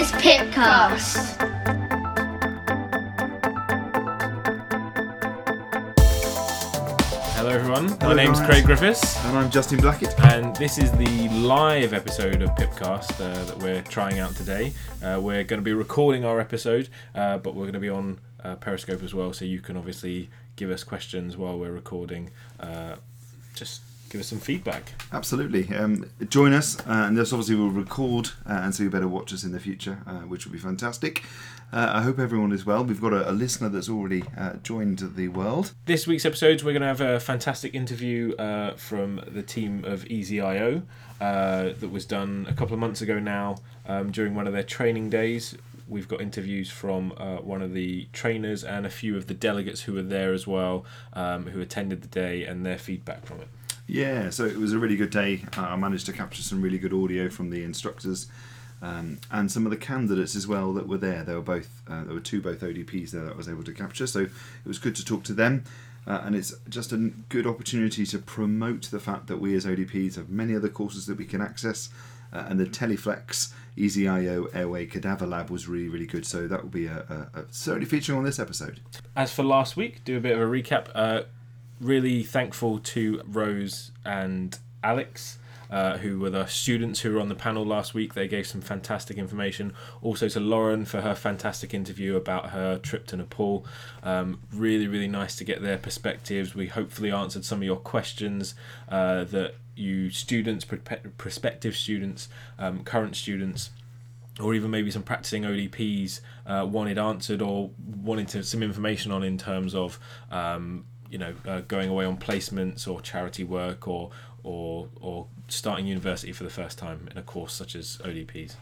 is Pipcast. Hello everyone, my name's Craig Griffiths. And I'm Justin Blackett. And this is the live episode of Pipcast that we're trying out today. We're going to be recording our episode, but we're going to be on Periscope as well, so you can obviously give us questions while we're recording. Just give us some feedback. Absolutely. Join us, and this obviously will record, and so you better watch us in the future, which will be fantastic. I hope everyone is well. We've got a listener that's already joined the world. This week's episode, we're going to have a fantastic interview from the team of EZ-IO that was done a couple of months ago now during one of their training days. We've got interviews from one of the trainers and a few of the delegates who were there as well, who attended the day, and their feedback from it. Yeah, so it was a really good day. I managed to capture some really good audio from the instructors and some of the candidates as well that were there. There were both ODPs there that I was able to capture, so it was good to talk to them. And it's just a good opportunity to promote the fact that we as ODPs have many other courses that we can access. And the Teleflex EZ-IO Airway Cadaver Lab was really, really good. So that will be a certainly featuring on this episode. As for last week, do a bit of a recap. Really thankful to Rose and Alex, who were the students who were on the panel last week. They gave some fantastic information. Also to Lauren for her fantastic interview about her trip to Nepal. Really, really nice to get their perspectives. We hopefully answered some of your questions that you students, prospective students, current students, or even maybe some practicing ODPs wanted answered or wanted some information on in terms of going away on placements or charity work or starting university for the first time in a course such as ODPs.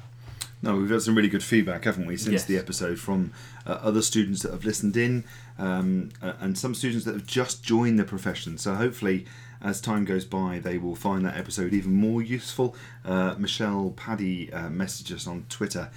No, we've had some really good feedback, haven't we, since the episode from other students that have listened in and some students that have just joined the profession. So hopefully, as time goes by, they will find that episode even more useful. Michelle Paddy messaged us on Twitter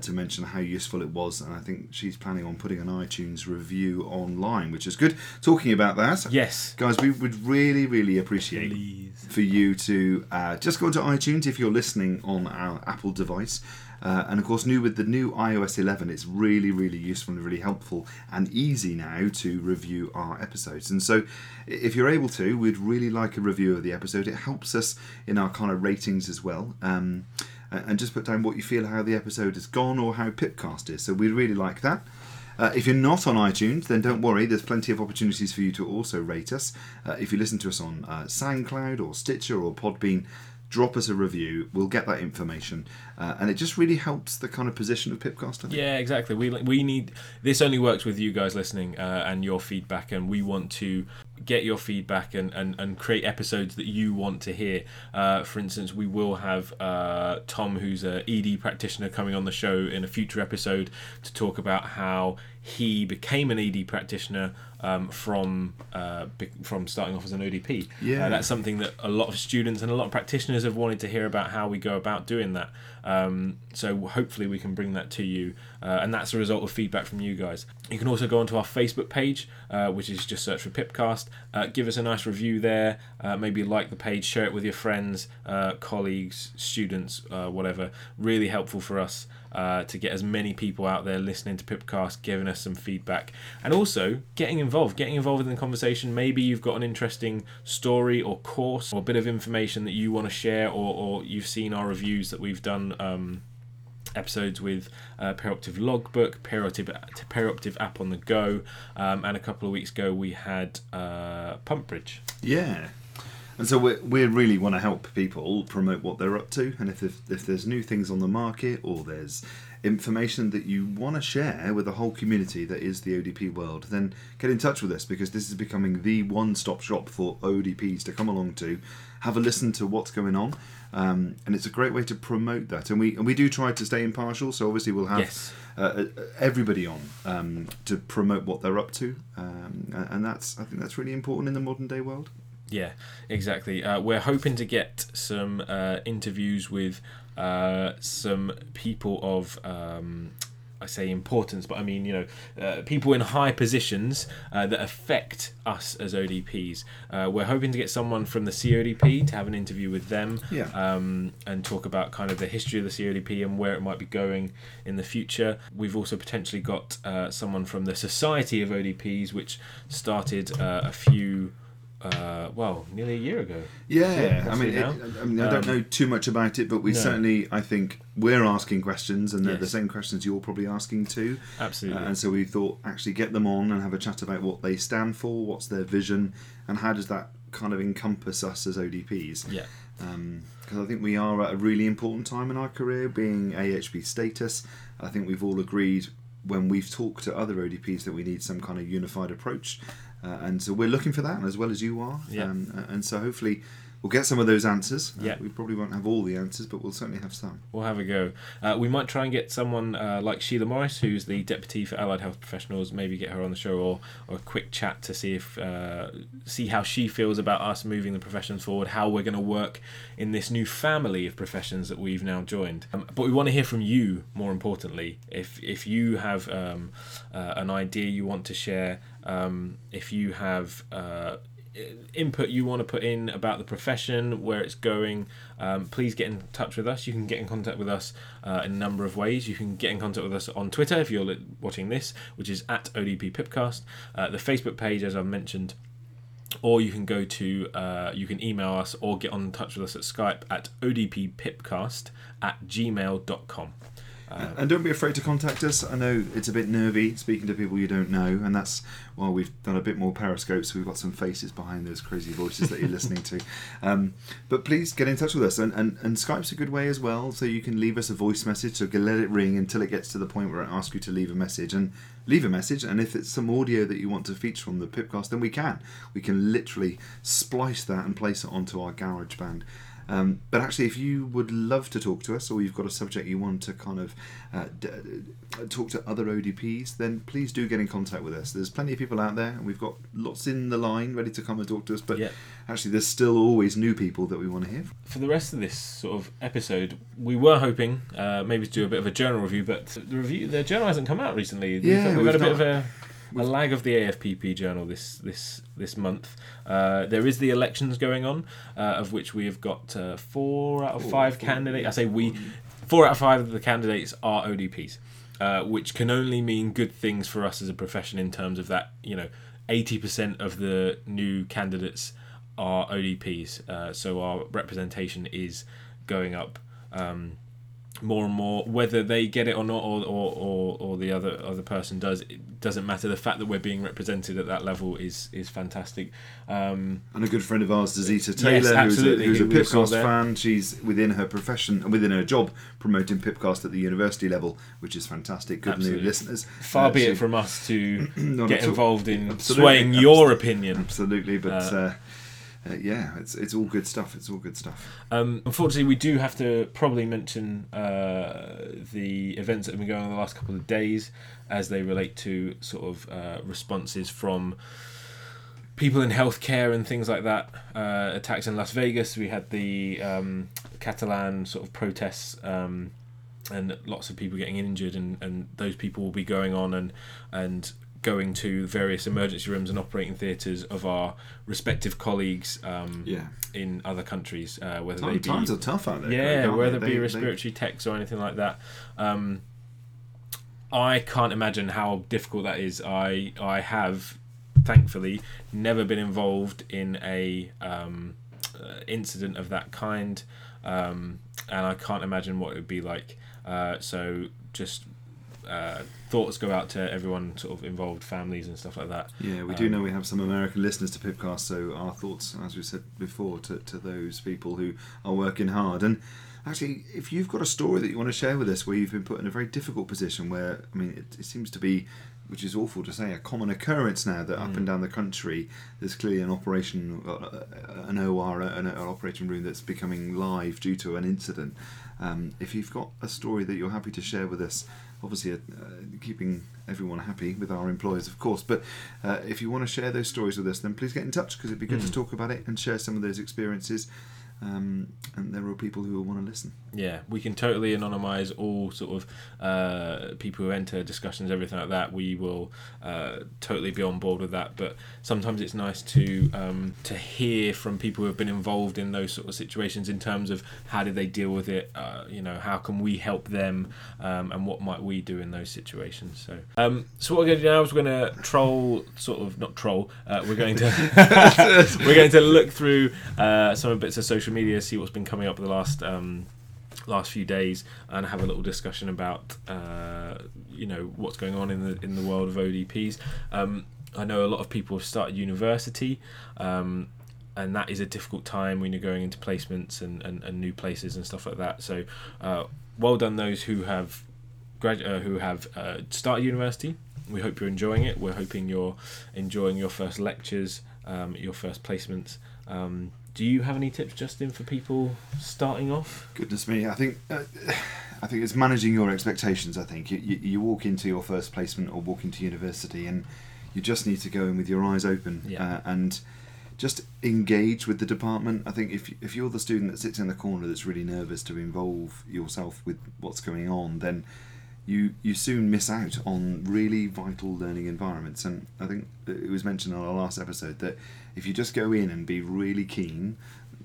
to mention how useful it was, and I think she's planning on putting an iTunes review online, which is good. Talking about that, yes, guys, we would really, really appreciate for you to just go onto iTunes if you're listening on our Apple device. And of course, with the new iOS 11, it's really, really useful and really helpful and easy now to review our episodes. And so if you're able to, we'd really like a review of the episode. It helps us in our kind of ratings as well. And just put down what you feel, how the episode has gone or how Pipcast is. So we'd really like that. If you're not on iTunes, then don't worry. There's plenty of opportunities for you to also rate us. If you listen to us on SoundCloud or Stitcher or Podbean, drop us a review. We'll get that information, and it just really helps the kind of position of Pipcast, I think. Yeah, exactly. We need this. Only works with you guys listening and your feedback, and we want to get your feedback and create episodes that you want to hear. For instance, we will have Tom, who's an ED practitioner, coming on the show in a future episode to talk about how he became an ED practitioner from starting off as an ODP. Yeah, that's something that a lot of students and a lot of practitioners have wanted to hear about, how we go about doing that. So hopefully we can bring that to you, and that's a result of feedback from you guys. You can also go onto our Facebook page, which is just search for Pipcast. Give us a nice review there. Maybe like the page, share it with your friends, colleagues, students, whatever. Really helpful for us to get as many people out there listening to Pipcast, giving us some feedback, and also getting involved in the conversation. Maybe you've got an interesting story or course or a bit of information that you want to share, or you've seen our reviews that we've done, episodes with Perioperative Logbook, Perioperative App on the Go, and a couple of weeks ago we had Pump Bridge. Yeah. And so we really want to help people promote what they're up to, and if there's new things on the market or there's information that you want to share with the whole community that is the ODP world, then get in touch with us, because this is becoming the one-stop shop for ODPs to come along to, have a listen to what's going on, and it's a great way to promote that. And we do try to stay impartial, so obviously we'll have everybody on to promote what they're up to, and I think that's really important in the modern day world. Yeah, exactly. We're hoping to get some interviews with some people of I say importance, but I mean, people in high positions that affect us as ODPs. We're hoping to get someone from the CODP to have an interview with them, and talk about kind of the history of the CODP and where it might be going in the future. We've also potentially got someone from the Society of ODPs, which started nearly a year ago. I don't know too much about it, but certainly, I think, we're asking questions, and they're the same questions you're probably asking too. Absolutely. And so we thought, actually, get them on and have a chat about what they stand for, what's their vision, and how does that kind of encompass us as ODPs. Yeah. Because I think we are at a really important time in our career, being AHP status. I think we've all agreed when we've talked to other ODPs that we need some kind of unified approach. And so we're looking for that, as well as you are. Yeah. And so hopefully we'll get some of those answers. Yeah. We probably won't have all the answers, but we'll certainly have some. We'll have a go. We might try and get someone like Sheila Morris, who's the Deputy for Allied Health Professionals, maybe get her on the show or a quick chat to see if see how she feels about us moving the professions forward, how we're going to work in this new family of professions that we've now joined. But we want to hear from you, more importantly. If you have an idea you want to share, if you have input you want to put in about the profession, where it's going, please get in touch with us. You can get in contact with us in a number of ways. You can get in contact with us on Twitter if you're watching this, which is at ODP Pipcast, the Facebook page, as I've mentioned, or you can go to, you can email us or get in touch with us at Skype at odppipcast@gmail.com. And don't be afraid to contact us. I know it's a bit nervy speaking to people you don't know, and that's why we've done a bit more Periscope, so we've got some faces behind those crazy voices that you're listening to. But please get in touch with us, and Skype's a good way as well, so you can leave us a voice message, so let it ring until it gets to the point where I ask you to leave a message, and if it's some audio that you want to feature on the Pipcast, then we can literally splice that and place it onto our GarageBand. But actually, if you would love to talk to us, or you've got a subject you want to kind of talk to other ODPs, then please do get in contact with us. There's plenty of people out there, and we've got lots in the line ready to come and talk to us, but actually there's still always new people that we want to hear. For the rest of this sort of episode, we were hoping maybe to do a bit of a journal review, but the journal hasn't come out recently. We've had a bit of a lag of the AFPP journal this month. There is the elections going on, of which we have got 4 out of 5 candidates. I say 4 out of 5 of the candidates are ODPs, which can only mean good things for us as a profession in terms of that. 80% of the new candidates are ODPs, so our representation is going up. More and more, whether they get it or not, or the other person does, it doesn't matter. The fact that we're being represented at that level is fantastic. And a good friend of ours, Zita Taylor, who's a Pipcast fan. She's within her profession and within her job promoting Pipcast at the university level, which is fantastic. Good new listeners. Far be it from us to get involved in swaying your opinion. Absolutely, but. It's all good stuff. Unfortunately, we do have to probably mention the events that have been going on the last couple of days as they relate to sort of responses from people in healthcare and things like that. Attacks in Las Vegas. We had the Catalan sort of protests. And lots of people getting injured, and those people will be going on and going to various emergency rooms and operating theatres of our respective colleagues in other countries. Times are tough out there. Yeah, whether it be respiratory techs or anything like that. I can't imagine how difficult that is. I have, thankfully, never been involved in a incident of that kind, and I can't imagine what it would be like. Thoughts go out to everyone sort of involved, families and stuff like that. Yeah, we do know we have some American listeners to Pipcast, so our thoughts, as we said before, to those people who are working hard. And actually, if you've got a story that you want to share with us where you've been put in a very difficult position where, it seems to be, which is awful to say, a common occurrence now that up and down the country there's clearly an operation, an OR, an operating room that's becoming live due to an incident. If you've got a story that you're happy to share with us, obviously keeping everyone happy with our employers, of course, but if you want to share those stories with us, then please get in touch, because it'd be good to talk about it and share some of those experiences. and there are people who will want to listen. Yeah, we can totally anonymise all sort of people who enter discussions, everything like that. We will totally be on board with that. But sometimes it's nice to hear from people who have been involved in those sort of situations in terms of how did they deal with it, you know, how can we help them, and what might we do in those situations. So, so what we're going to do now is we're going to we're going to look through some bits of social media, see what's been coming up the last few days, and have a little discussion about you know, what's going on in the world of ODPs. I know a lot of people have started university, and that is a difficult time when you're going into placements and new places and stuff like that. So well done those who have started university. We hope you're enjoying it. We're hoping you're enjoying your first lectures, your first placements. Do you have any tips, Justin, for people starting off? Goodness me, I think it's managing your expectations. I think you walk into your first placement or walk into university, and you just need to go in with your eyes open, and just engage with the department. I think if you're the student that sits in the corner that's really nervous to involve yourself with what's going on, then you soon miss out on really vital learning environments. And I think it was mentioned on our last episode that if you just go in and be really keen,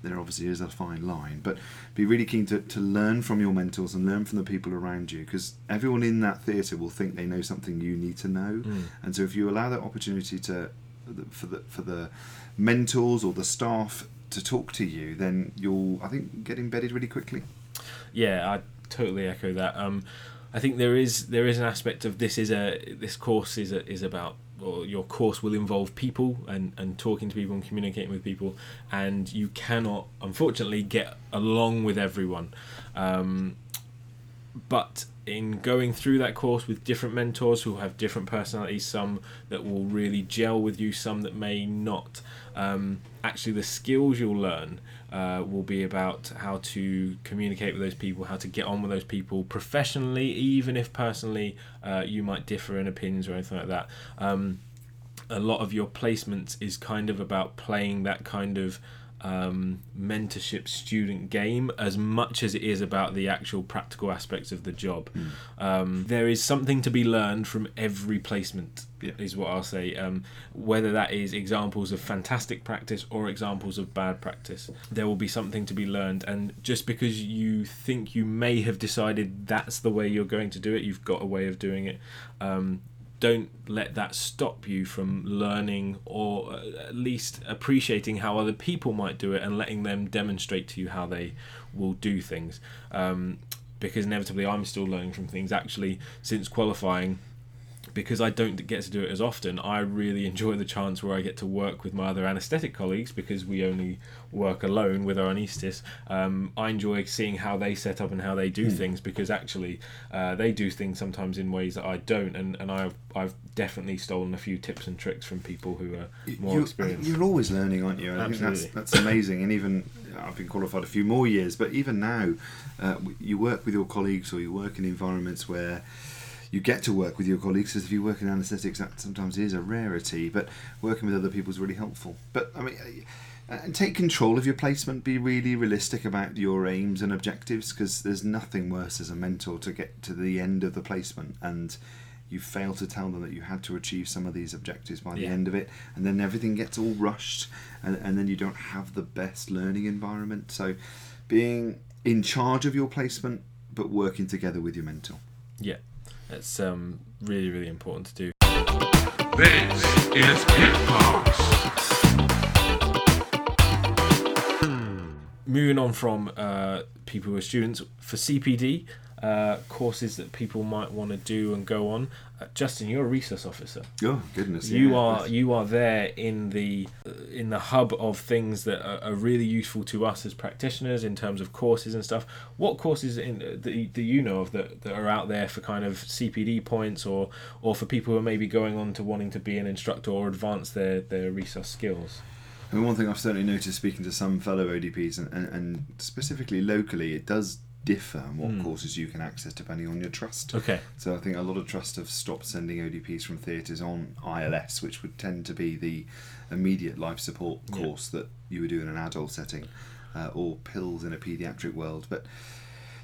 there obviously is a fine line, but be really keen to learn from your mentors and learn from the people around you, because everyone in that theatre will think they know something you need to know. Mm. And so if you allow that opportunity for the mentors or the staff to talk to you, then you'll, I think, get embedded really quickly. Yeah, I totally echo that. I think there is an aspect of this course is about, or your course will involve people and talking to people and communicating with people, and you cannot, unfortunately, get along with everyone. But in going through that course with different mentors who have different personalities, some that will really gel with you, some that may not, actually the skills you'll learn will be about how to communicate with those people, how to get on with those people professionally, even if personally you might differ in opinions or anything like that. A lot of your placements is kind of about playing that kind of mentorship student game as much as it is about the actual practical aspects of the job. Mm. There is something to be learned from every placement, is what I'll say, whether that is examples of fantastic practice or examples of bad practice. There will be something to be learned, and just because you think you may have decided that's the way you're going to do it, you've got a way of doing it, don't let that stop you from learning, or at least appreciating how other people might do it and letting them demonstrate to you how they will do things. Because inevitably I'm still learning from things, actually, since qualifying, because I don't get to do it as often. I really enjoy the chance where I get to work with my other anaesthetic colleagues, because we only work alone with our anaesthetists. I enjoy seeing how they set up and how they do things, because actually they do things sometimes in ways that I don't, and I've definitely stolen a few tips and tricks from people who are more experienced. You're always learning, aren't you? And absolutely. I think that's amazing. And even I've been qualified a few more years, but even now you work with your colleagues, or you work in environments where you get to work with your colleagues, because if you work in anaesthetics, that sometimes is a rarity, but working with other people is really helpful. But I mean, and take control of your placement. Be really realistic about your aims and objectives, because there's nothing worse as a mentor to get to the end of the placement and you fail to tell them that you had to achieve some of these objectives by the end of it, and then everything gets all rushed, and then you don't have the best learning environment. So being in charge of your placement, but working together with your mentor. Yeah, that's really, really important to do. This is PIPcast. Moving on from people who are students, for CPD, courses that people might want to do and go on. Justin, you're a resource officer. Oh goodness! You are there in the hub of things that are really useful to us as practitioners in terms of courses and stuff. What courses that you know of that are out there for kind of CPD points, or for people who are maybe going on to wanting to be an instructor or advance their resource skills? I mean, one thing I've certainly noticed speaking to some fellow ODPs and specifically locally, it does differ on what courses you can access depending on your trust. Okay. So I think a lot of trusts have stopped sending ODPs from theatres on ILS, which would tend to be the immediate life support course that you would do in an adult setting. or PILS in a paediatric world. But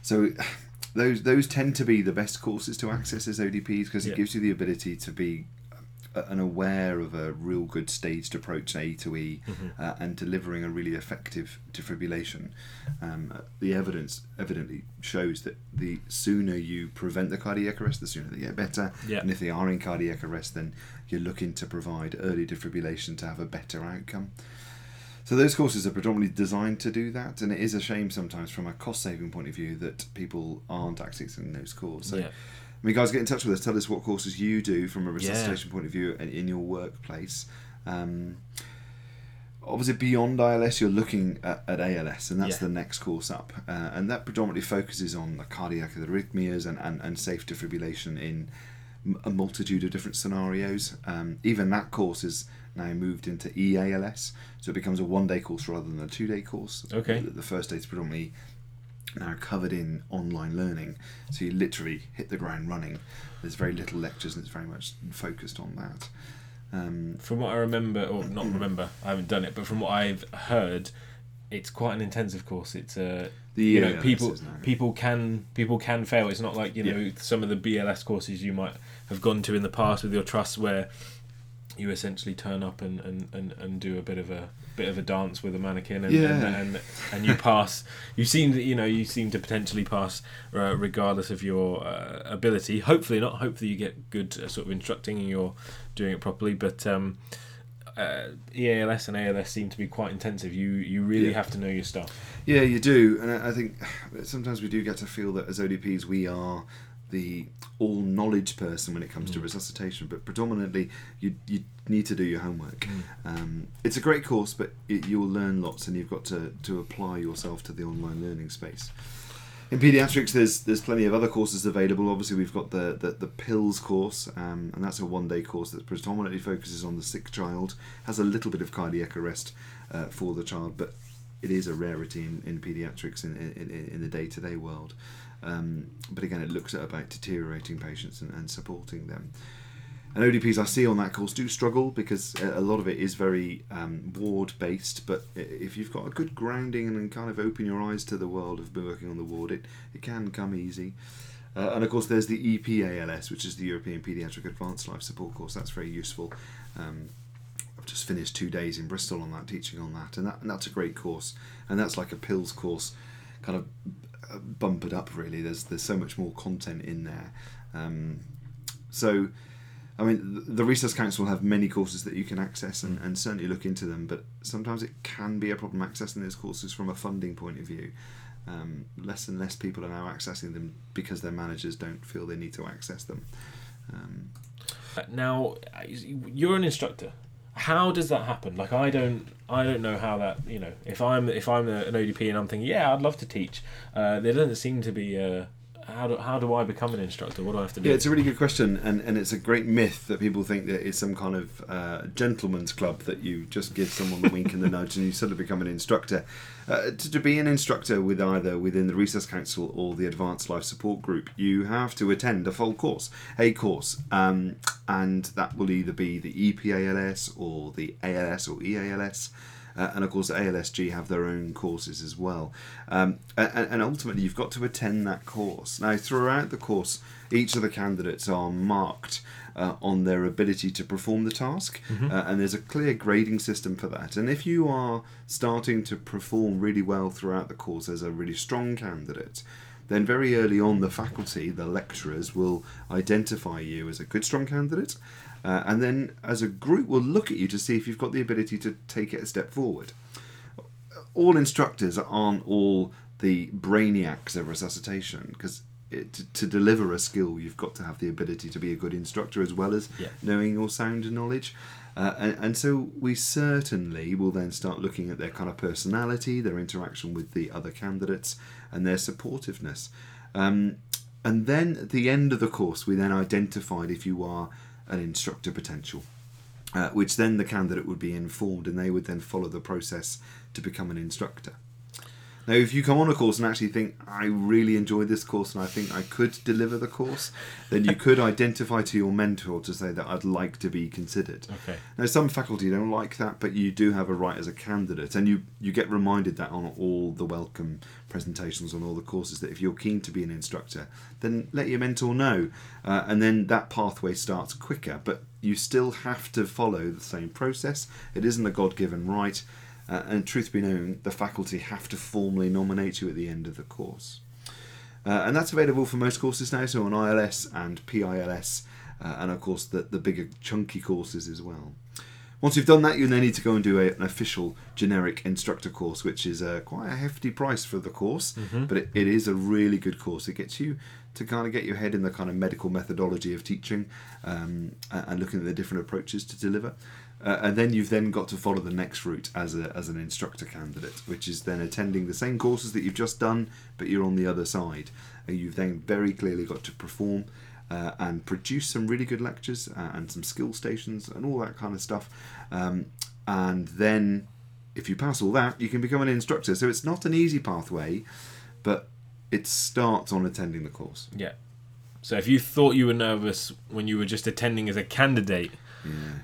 so those tend to be the best courses to access as ODPs, because it gives you the ability to be and aware of a real good staged approach A to E, and delivering a really effective defibrillation. The evidence evidently shows that the sooner you prevent the cardiac arrest, the sooner they get better. Yeah. And if they are in cardiac arrest, then you're looking to provide early defibrillation to have a better outcome. So those courses are predominantly designed to do that, and it is a shame sometimes from a cost-saving point of view that people aren't accessing those courses. So, I mean, guys, get in touch with us. Tell us what courses you do from a resuscitation point of view and in your workplace. Obviously, beyond ILS, you're looking at ALS, and that's the next course up. And that predominantly focuses on the cardiac arrhythmias and safe defibrillation in a multitude of different scenarios. Even that course is now moved into eALS, so it becomes a one-day course rather than a two-day course. Okay. The first day is predominantly now covered in online learning, so you literally hit the ground running. There's very little lectures and it's very much focused on that. From what I remember, or not remember, I haven't done it, but from what I've heard, it's quite an intensive course. It's you know, people can fail. It's not like, you know, some of the BLS courses you might have gone to in the past with your trust, where you essentially turn up and do a bit of a dance with a mannequin and you pass. You seem to potentially pass regardless of your ability. Hopefully not. Hopefully you get good sort of instructing and you're doing it properly. But EALS and ALS seem to be quite intensive. You really have to know your stuff. Yeah, you do. And I think sometimes we do get to feel that as ODPs we are the all-knowledge person when it comes to resuscitation, but predominantly you need to do your homework. It's a great course, but you'll learn lots, and you've got to apply yourself to the online learning space. In paediatrics, there's plenty of other courses available. Obviously, we've got the PILS course, and that's a one-day course that predominantly focuses on the sick child, has a little bit of cardiac arrest for the child, but it is a rarity in paediatrics in the day-to-day world. But again, it looks at about deteriorating patients and supporting them. And ODPs I see on that course do struggle, because a lot of it is very ward-based, but if you've got a good grounding and kind of open your eyes to the world of working on the ward, it can come easy. And of course there's the EPALS, which is the European Paediatric Advanced Life Support course. That's very useful. I've just finished 2 days in Bristol on that, teaching on that, and that's a great course. And that's like a PILS course, kind of bump it up, really. There's so much more content in there. So I mean, the Resus Council have many courses that you can access, and certainly look into them, but sometimes it can be a problem accessing those courses from a funding point of view. Less and less people are now accessing them because their managers don't feel they need to access them. Now, you're an instructor. How does that happen? Like, I don't know how that, you know, if I'm an ODP and I'm thinking, yeah, I'd love to teach, there doesn't seem to be a how do I become an instructor? What do I have to do? Yeah, it's a really good question, and it's a great myth that people think that it's some kind of gentleman's club that you just give someone the wink and the nudge and you suddenly become an instructor. To be an instructor with either within the Resus Council or the Advanced Life Support Group, you have to attend a course, and that will either be the EPALS or the ALS or EALS. And of course, ALSG have their own courses as well. And ultimately, you've got to attend that course. Now, throughout the course, each of the candidates are marked on their ability to perform the task, and there's a clear grading system for that. And if you are starting to perform really well throughout the course as a really strong candidate, then very early on, the faculty, the lecturers, will identify you as a good, strong candidate. And then as a group we'll look at you to see if you've got the ability to take it a step forward. All instructors aren't all the brainiacs of resuscitation, because to deliver a skill you've got to have the ability to be a good instructor as well as knowing your sound knowledge. And so we certainly will then start looking at their kind of personality, their interaction with the other candidates and their supportiveness. And then at the end of the course we then identified if you are an instructor potential, which then the candidate would be informed and they would then follow the process to become an instructor. Now, if you come on a course and actually think, I really enjoyed this course and I think I could deliver the course, then you could identify to your mentor to say that I'd like to be considered. Okay. Now, some faculty don't like that, but you do have a right as a candidate, and you get reminded that on all the welcome presentations on all the courses, that if you're keen to be an instructor, then let your mentor know, and then that pathway starts quicker. But you still have to follow the same process. It isn't a God-given right, and truth be known, the faculty have to formally nominate you at the end of the course, and that's available for most courses now, so on ILS and PILS, and of course the bigger chunky courses as well. Once you've done that, you then need to go and do an official generic instructor course, which is quite a hefty price for the course, but it is a really good course. It gets you to kind of get your head in the kind of medical methodology of teaching, and looking at the different approaches to deliver. And then you've then got to follow the next route as an instructor candidate, which is then attending the same courses that you've just done, but you're on the other side. You've then very clearly got to perform and produce some really good lectures and some skill stations and all that kind of stuff. And then if you pass all that, you can become an instructor. So it's not an easy pathway, but it starts on attending the course. Yeah. So if you thought you were nervous when you were just attending as a candidate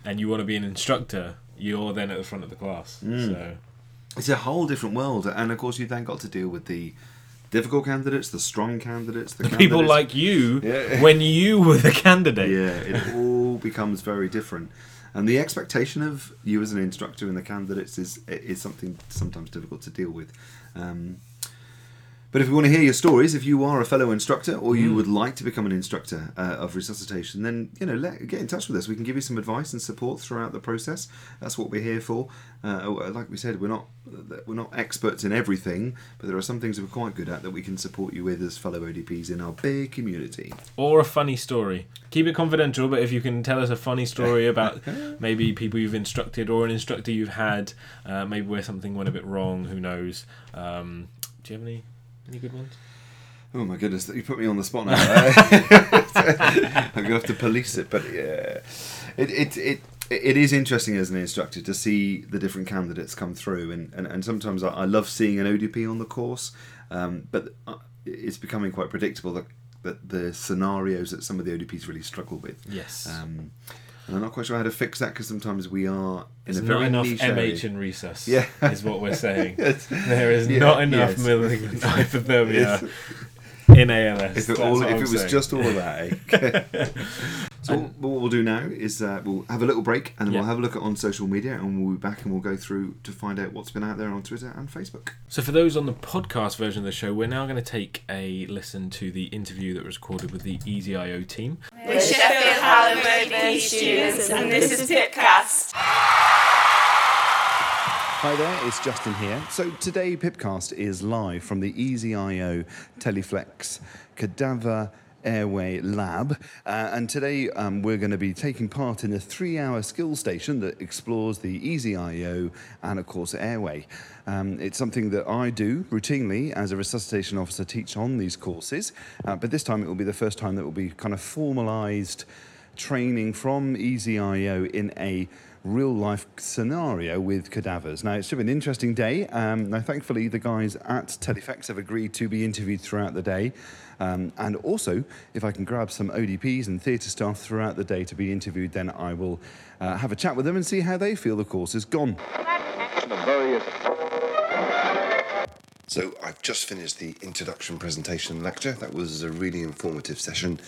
and you want to be an instructor, you're then at the front of the class. So it's a whole different world. And of course, you then got to deal with the difficult candidates, the strong candidates, the candidates. People like you when you were the candidate. Yeah, it all becomes very different. And the expectation of you as an instructor and the candidates is something sometimes difficult to deal with. But if we want to hear your stories, if you are a fellow instructor or you would like to become an instructor of resuscitation, then get in touch with us. We can give you some advice and support throughout the process. That's what we're here for. Like we said, we're not experts in everything, but there are some things that we're quite good at that we can support you with as fellow ODPs in our big community. Or a funny story. Keep it confidential, but if you can tell us a funny story about maybe people you've instructed or an instructor you've had, maybe where something went a bit wrong, who knows. Do you have any good ones? Oh my goodness, you put me on the spot now. I'm going to have to police it, but yeah. It is interesting as an instructor to see the different candidates come through, and sometimes I love seeing an ODP on the course, but it's becoming quite predictable that the scenarios that some of the ODPs really struggle with. Yes. And I'm not quite sure how to fix that, because sometimes we are in a very niche area. There's not enough MH in resus, is what we're saying. There is not enough malignant hypothermia in ALS. If it was just all of that, eh? So what we'll do now is we'll have a little break, and then we'll have a look at on social media, and we'll be back and we'll go through to find out what's been out there on Twitter and Facebook. So for those on the podcast version of the show, we're now going to take a listen to the interview that was recorded with the EZ-IO team. We're Sheffield Hallam University students, and this is Pipcast. Hi there, it's Justin here. So today Pipcast is live from the EZ-IO Teleflex Cadaver Airway Lab, and today we're going to be taking part in a 3-hour skill station that explores the EZ-IO and of course airway. It's something that I do routinely as a resuscitation officer, teach on these courses, but this time it will be the first time that will be kind of formalized training from EZ-IO in a real-life scenario with cadavers. Now, it's been an interesting day. Now, thankfully, the guys at Teleflex have agreed to be interviewed throughout the day. And also, if I can grab some ODPs and theatre staff throughout the day to be interviewed, then I will have a chat with them and see how they feel the course has gone. So I've just finished the introduction presentation lecture. That was a really informative session.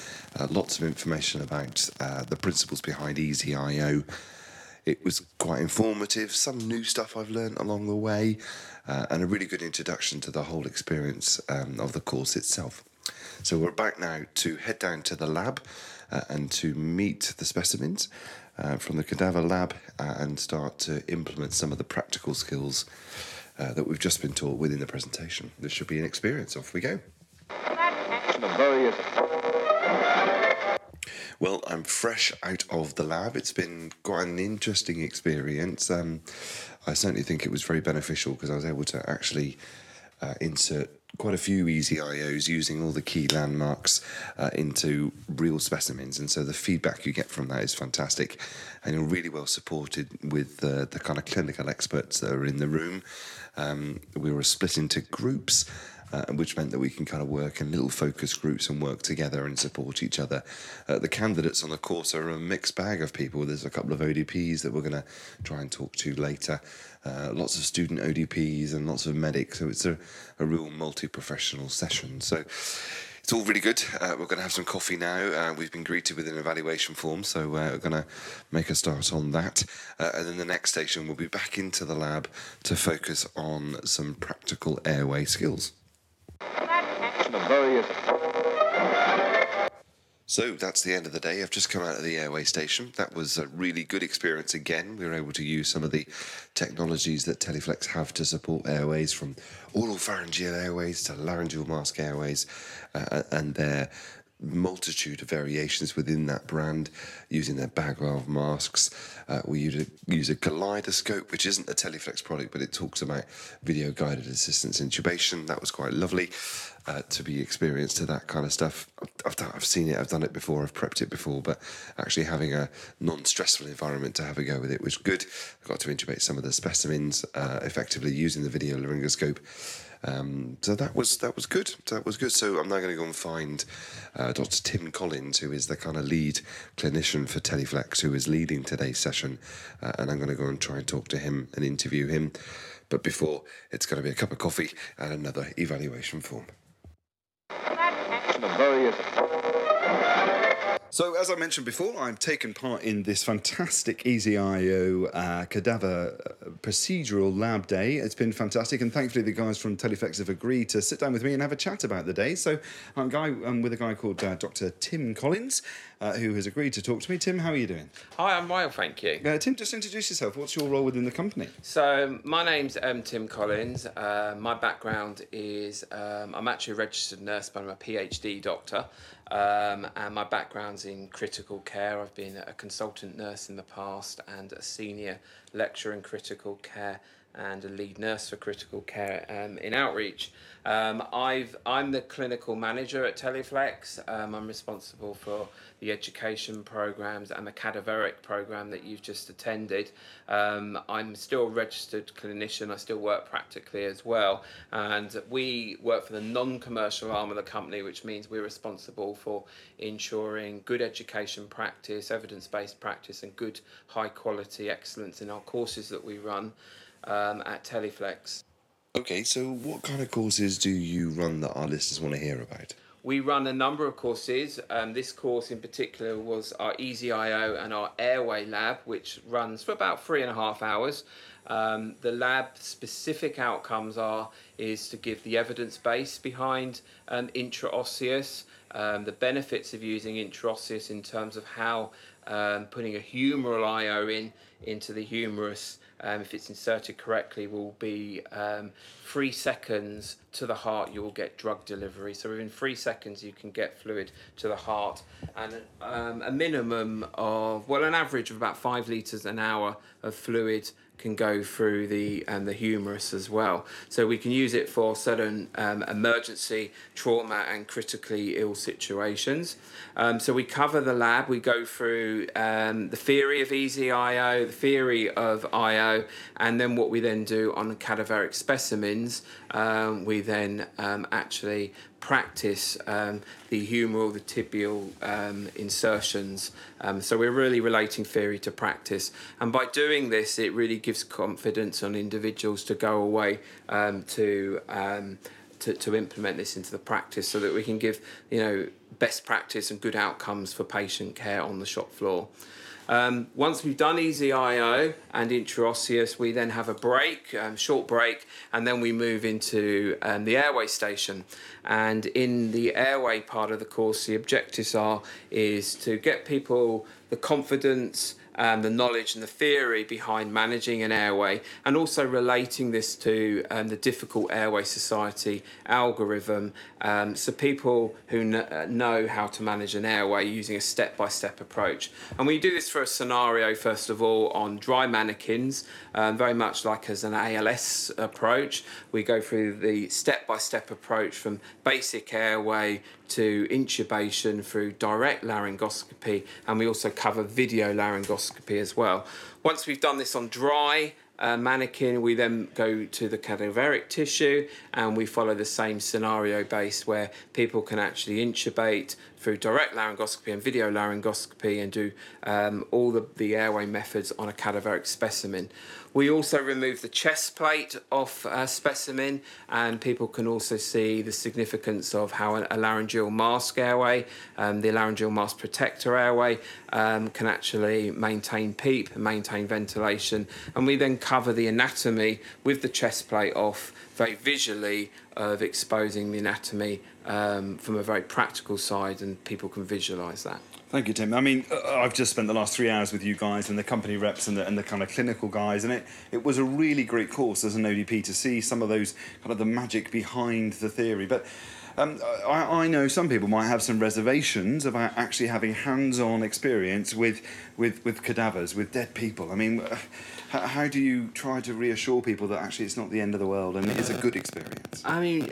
Lots of information about the principles behind EZ-IO. It was quite informative, some new stuff I've learned along the way, and a really good introduction to the whole experience of the course itself. So we're back now to head down to the lab and to meet the specimens from the cadaver lab and start to implement some of the practical skills that we've just been taught within the presentation. This should be an experience. Off we go. Well, I'm fresh out of the lab. It's been quite an interesting experience. I certainly think it was very beneficial because I was able to actually insert quite a few EZ-IOs using all the key landmarks into real specimens, and so the feedback you get from that is fantastic, and you're really well supported with the kind of clinical experts that are in the room. We were split into groups, which meant that we can kind of work in little focus groups and work together and support each other. The candidates on the course are a mixed bag of people. There's a couple of ODPs that we're going to try and talk to later, lots of student ODPs and lots of medics, so it's a real multi-professional session. So it's all really good. We're going to have some coffee now. We've been greeted with an evaluation form, so we're going to make a start on that. And then the next station, we'll be back into the lab to focus on some practical airway skills. So that's the end of the day. I've just come out of the airway station. That was a really good experience again. We were able to use some of the technologies that Teleflex have to support airways, from oropharyngeal airways to laryngeal mask airways, and their multitude of variations within that brand, using their bag valve masks. We use a Kaleidoscope, which isn't a Teleflex product, but it talks about video-guided assistance intubation. That was quite lovely. To be experienced to that kind of stuff. I've seen it, I've done it before, I've prepped it before, but actually having a non-stressful environment to have a go with it was good. I got to intubate some of the specimens effectively using the video laryngoscope. So that was good. So I'm now going to go and find Dr. Tim Collins, who is the kind of lead clinician for Teleflex, who is leading today's session, and I'm going to go and try and talk to him and interview him. But before, it's going to be a cup of coffee and another evaluation form. So, as I mentioned before, I've taken part in this fantastic EZ-IO cadaver procedural lab day. It's been fantastic, and thankfully the guys from Teleflex have agreed to sit down with me and have a chat about the day. So I'm with a guy called Dr. Tim Collins, who has agreed to talk to me. Tim, how are you doing? Hi, I'm well, thank you. Tim, just introduce yourself. What's your role within the company? So my name's Tim Collins. My background is I'm actually a registered nurse, but I'm a PhD doctor. And my background's in critical care. I've been a consultant nurse in the past and a senior lecturer in critical care and a lead nurse for critical care in outreach. I'm the clinical manager at Teleflex. I'm responsible for the education programs and the cadaveric program that you've just attended. I'm still a registered clinician. I still work practically as well. And we work for the non-commercial arm of the company, which means we're responsible for ensuring good education practice, evidence-based practice, and good high-quality excellence in our courses that we run at Teleflex. Okay, so what kind of courses do you run that our listeners want to hear about? We run a number of courses. This course in particular was our EZ-IO and our Airway Lab, which runs for about 3.5 hours. The lab specific outcomes is to give the evidence base behind intraosseous, the benefits of using intraosseous in terms of how putting a humeral IO into the humerus, if it's inserted correctly, will be 3 seconds to the heart. You will get drug delivery. So within 3 seconds, you can get fluid to the heart, and a minimum of, well, an average of about 5 litres an hour of fluid can go through the humerus as well. So we can use it for certain emergency trauma and critically ill situations. So we cover the lab. We go through the theory of EZ-IO, the theory of IO, and then what we then do on cadaveric specimens. We then actually practice the humeral, the tibial insertions. So we're really relating theory to practice. And by doing this, it really gives confidence on individuals to go away to implement this into the practice, so that we can give, best practice and good outcomes for patient care on the shop floor. Once we've done EZ-IO and intraosseous, we then have a break, short break, and then we move into the airway station. And in the airway part of the course, the objectives is to get people the confidence the knowledge and the theory behind managing an airway, and also relating this to the Difficult Airway Society algorithm, so people who know how to manage an airway using a step-by-step approach. And we do this for a scenario, first of all, on dry mannequins, very much like as an ALS approach. We go through the step-by-step approach from basic airway to intubation through direct laryngoscopy, and we also cover video laryngoscopy as well. Once we've done this on dry mannequin, we then go to the cadaveric tissue, and we follow the same scenario base where people can actually intubate through direct laryngoscopy and video laryngoscopy, and do all the airway methods on a cadaveric specimen. We also remove the chest plate off a specimen, and people can also see the significance of how a laryngeal mask airway, the laryngeal mask protector airway, can actually maintain PEEP and maintain ventilation. And we then cover the anatomy with the chest plate off very visually, of exposing the anatomy from a very practical side, and people can visualise that. Thank you, Tim. I mean, I've just spent the last 3 hours with you guys and the company reps and the kind of clinical guys, and it was a really great course as an ODP to see some of those kind of the magic behind the theory. But I know some people might have some reservations about actually having hands-on experience with cadavers, with dead people. I mean, how do you try to reassure people that actually it's not the end of the world and it is a good experience? I mean,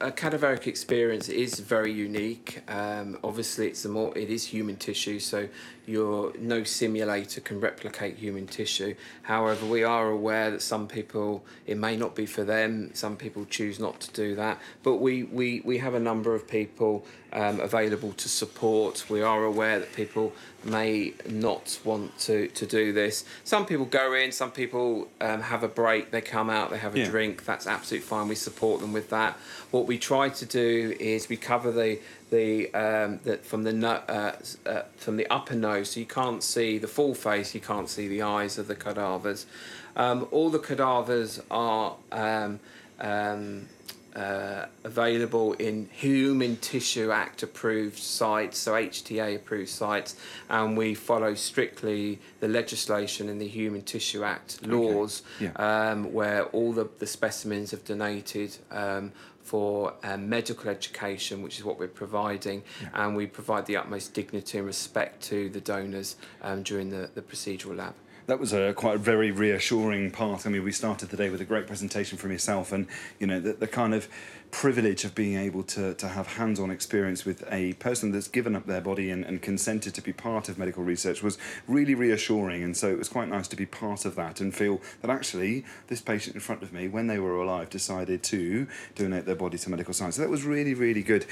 a cadaveric experience is very unique. Obviously, it is human tissue, so no simulator can replicate human tissue. However, we are aware that some people, it may not be for them. Some people choose not to do that, but we have a number of people available to support. We are aware that people may not want to do this. Some people go in, some people have a break, they come out, they have a drink. That's absolutely fine. We support them with that. What we try to do is we cover from the upper nose, so you can't see the full face, you can't see the eyes of the cadavers. All the cadavers are available in Human Tissue Act approved sites, so HTA approved sites, and we follow strictly the legislation in the Human Tissue Act laws, where all the specimens have donated for medical education, which is what we're providing, and we provide the utmost dignity and respect to the donors during the procedural lab. That was quite a very reassuring part. I mean, we started the day with a great presentation from yourself, and, you know, the kind of privilege of being able to have hands-on experience with a person that's given up their body and consented to be part of medical research was really reassuring. And so it was quite nice to be part of that and feel that actually this patient in front of me, when they were alive, decided to donate their body to medical science. So that was really, really good.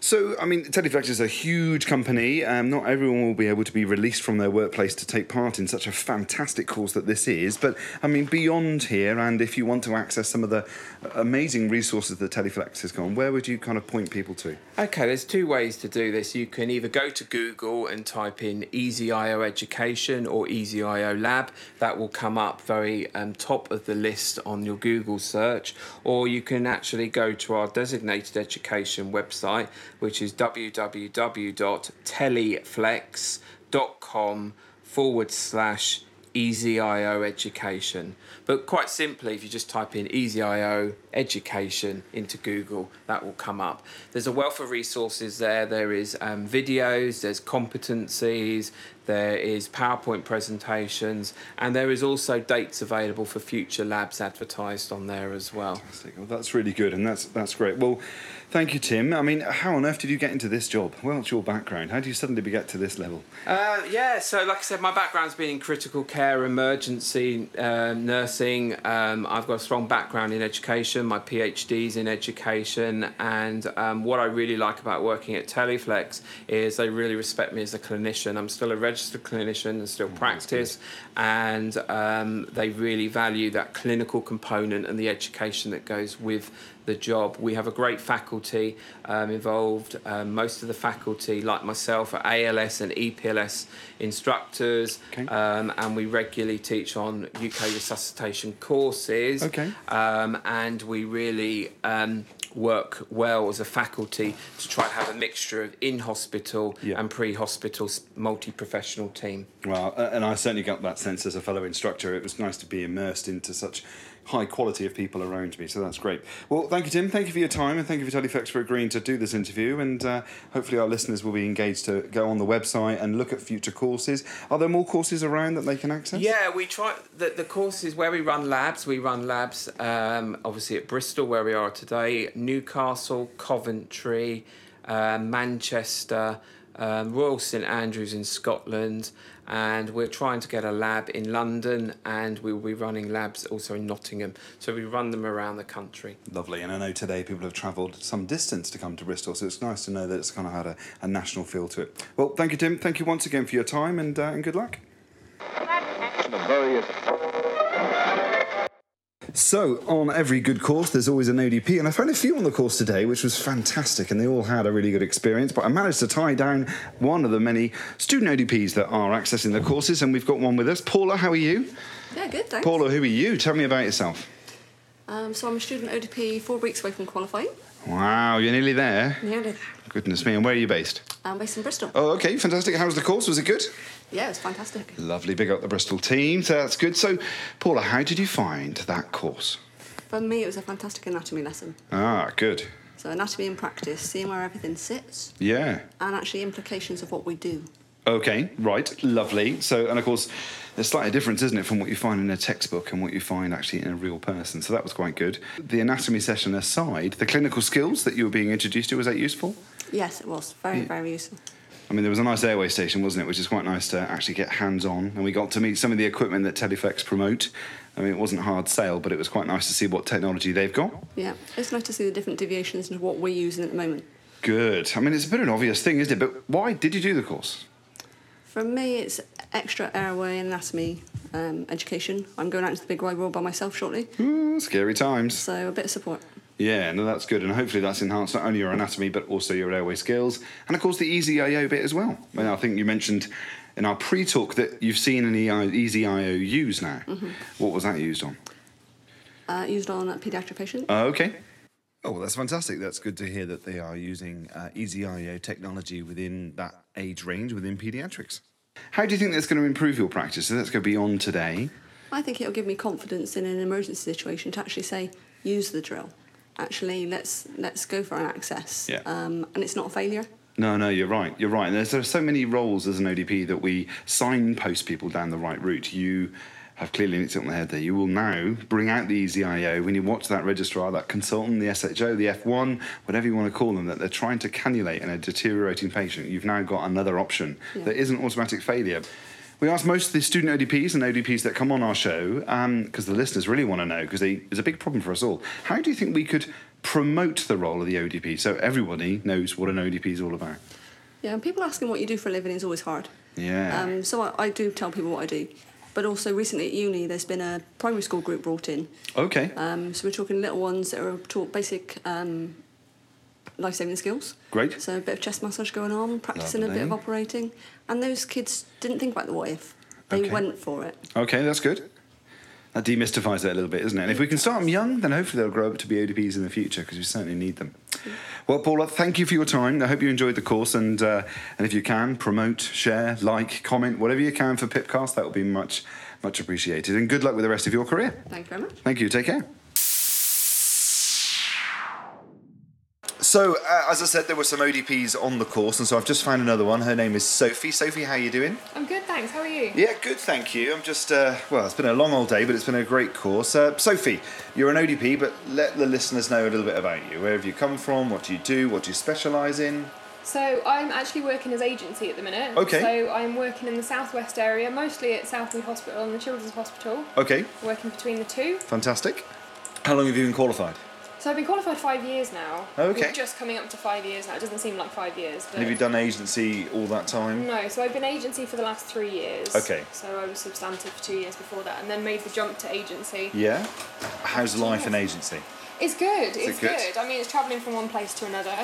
So, I mean, Teleflex is a huge company. Not everyone will be able to be released from their workplace to take part in such a fantastic course that this is. But, I mean, beyond here, and if you want to access some of the amazing resources that Teleflex has gone, where would you kind of point people to? Okay, there's two ways to do this. You can either go to Google and type in EZ-IO Education or EZ-IO Lab. That will come up very top of the list on your Google search. Or you can actually go to our designated education website, which is www.teleflex.com/EZ-IO Education. But quite simply, if you just type in EZ-IO Education into Google, that will come up. There's a wealth of resources there. There is videos, there's competencies, there is PowerPoint presentations, and there is also dates available for future labs advertised on there as well. Fantastic. Well, that's really good, and that's great. Well, thank you, Tim. I mean, how on earth did you get into this job? Well, it's your background. How do you suddenly get to this level? So like I said, my background's been in critical care, emergency nursing. I've got a strong background in education. My PhD's in education, and what I really like about working at Teleflex is they really respect me as a clinician. I'm still a registered clinician and still practice, and they really value that clinical component and the education that goes with the job. We have a great faculty involved. Most of the faculty, like myself, are ALS and EPALS instructors, and we regularly teach on UK resuscitation courses, and we really work well as a faculty to try and have a mixture of in-hospital and pre-hospital multi-professional team. Well, and I certainly got that sense as a fellow instructor. It was nice to be immersed into such high quality of people around me, so that's great. Well, thank you, Tim. Thank you for your time, and thank you for Teleflex for agreeing to do this interview, and hopefully our listeners will be engaged to go on the website and look at future courses. Are there more courses around that they can access? Yeah, we try... The courses where we run labs, obviously at Bristol, where we are today, Newcastle, Coventry, Manchester, Royal St Andrews in Scotland, and we're trying to get a lab in London, and we will be running labs also in Nottingham. So we run them around the country. Lovely. And I know today people have travelled some distance to come to Bristol, so it's nice to know that it's kind of had a national feel to it. Well, thank you, Tim. Thank you once again for your time, and good luck. So, on every good course, there's always an ODP, and I found a few on the course today, which was fantastic, and they all had a really good experience, but I managed to tie down one of the many student ODPs that are accessing the courses, and we've got one with us. Paula, how are you? Yeah, good, thanks. Paula, who are you? Tell me about yourself. So I'm a student ODP, 4 weeks away from qualifying. Wow, you're nearly there. Nearly there. Goodness me, and where are you based? I'm based in Bristol. Oh, okay, fantastic. How was the course? Was it good? Yeah, it was fantastic. Lovely, big up the Bristol team, so that's good. So, Paula, how did you find that course? For me, it was a fantastic anatomy lesson. Ah, good. So anatomy in practice, seeing where everything sits. Yeah. And actually implications of what we do. Okay, right, lovely. So, and of course, there's slightly difference, isn't it, from what you find in a textbook and what you find actually in a real person. So that was quite good. The anatomy session aside, the clinical skills that you were being introduced to, was that useful? Yes, it was. Very, very useful. I mean, there was a nice airway station, wasn't it, which is quite nice to actually get hands-on. And we got to meet some of the equipment that Teleflex promote. I mean, it wasn't hard sale, but it was quite nice to see what technology they've got. Yeah, it's nice to see the different deviations of what we're using at the moment. Good. I mean, it's a bit of an obvious thing, isn't it? But why did you do the course? For me, it's extra airway anatomy education. I'm going out into the big wide world by myself shortly. Scary times. So a bit of support. Yeah, no, that's good, and hopefully that's enhanced not only your anatomy but also your airway skills, and of course the EZ-IO bit as well. I mean, I think you mentioned in our pre-talk that you've seen an EZ-IO used now. Mm-hmm. What was that used on? Used on paediatric patients. Okay. Oh, well, that's fantastic. That's good to hear that they are using EZ-IO technology within that age range, within paediatrics. How do you think that's going to improve your practice? So let's go beyond today. I think it'll give me confidence in an emergency situation to actually say, use the drill. Actually, let's go for an access. Yeah. And it's not a failure. No, you're right. You're right. And there are so many roles as an ODP that we signpost people down the right route. You have clearly nicked it on the head there. You will now bring out the EZ-IO when you watch that registrar, that consultant, the SHO, the F1, whatever you want to call them, that they're trying to cannulate in a deteriorating patient. You've now got another option that isn't automatic failure. We asked most of the student ODPs and ODPs that come on our show, because the listeners really want to know, because it's a big problem for us all, how do you think we could promote the role of the ODP so everybody knows what an ODP is all about? Yeah, and people asking what you do for a living is always hard. Yeah. So I do tell people what I do. But also recently at uni, there's been a primary school group brought in. Okay. So we're talking little ones that are taught basic life-saving skills. Great. So a bit of chest massage going on, practising a bit of operating. And those kids didn't think about the what if. They went for it. Okay, that's good. That demystifies it a little bit, isn't it? And if we can start them young, then hopefully they'll grow up to be ODPs in the future, because we certainly need them. Well, Paula, thank you for your time. I hope you enjoyed the course, and if you can, promote, share, like, comment, whatever you can for Pipcast, that will be much, much appreciated. And good luck with the rest of your career. Thank you very much. Thank you. Take care. So, as I said, there were some ODPs on the course, and so I've just found another one. Her name is Sophie. Sophie, how are you doing? I'm good, thanks. How are you? Yeah, good, thank you. I'm just, well, it's been a long old day, but it's been a great course. Sophie, you're an ODP, but let the listeners know a little bit about you. Where have you come from? What do you do? What do you specialise in? So, I'm actually working as agency at the minute. Okay. So, I'm working in the southwest area, mostly at Southwood Hospital and the Children's Hospital. Okay. Working between the two. Fantastic. How long have you been qualified? So I've been qualified 5 years now. Okay. We're just coming up to 5 years now. It doesn't seem like 5 years. But... And have you done agency all that time? No. So I've been agency for the last 3 years. Okay. So I was substantive for 2 years before that, and then made the jump to agency. Yeah. How's life in agency? It's good. It's good. I mean, it's travelling from one place to another,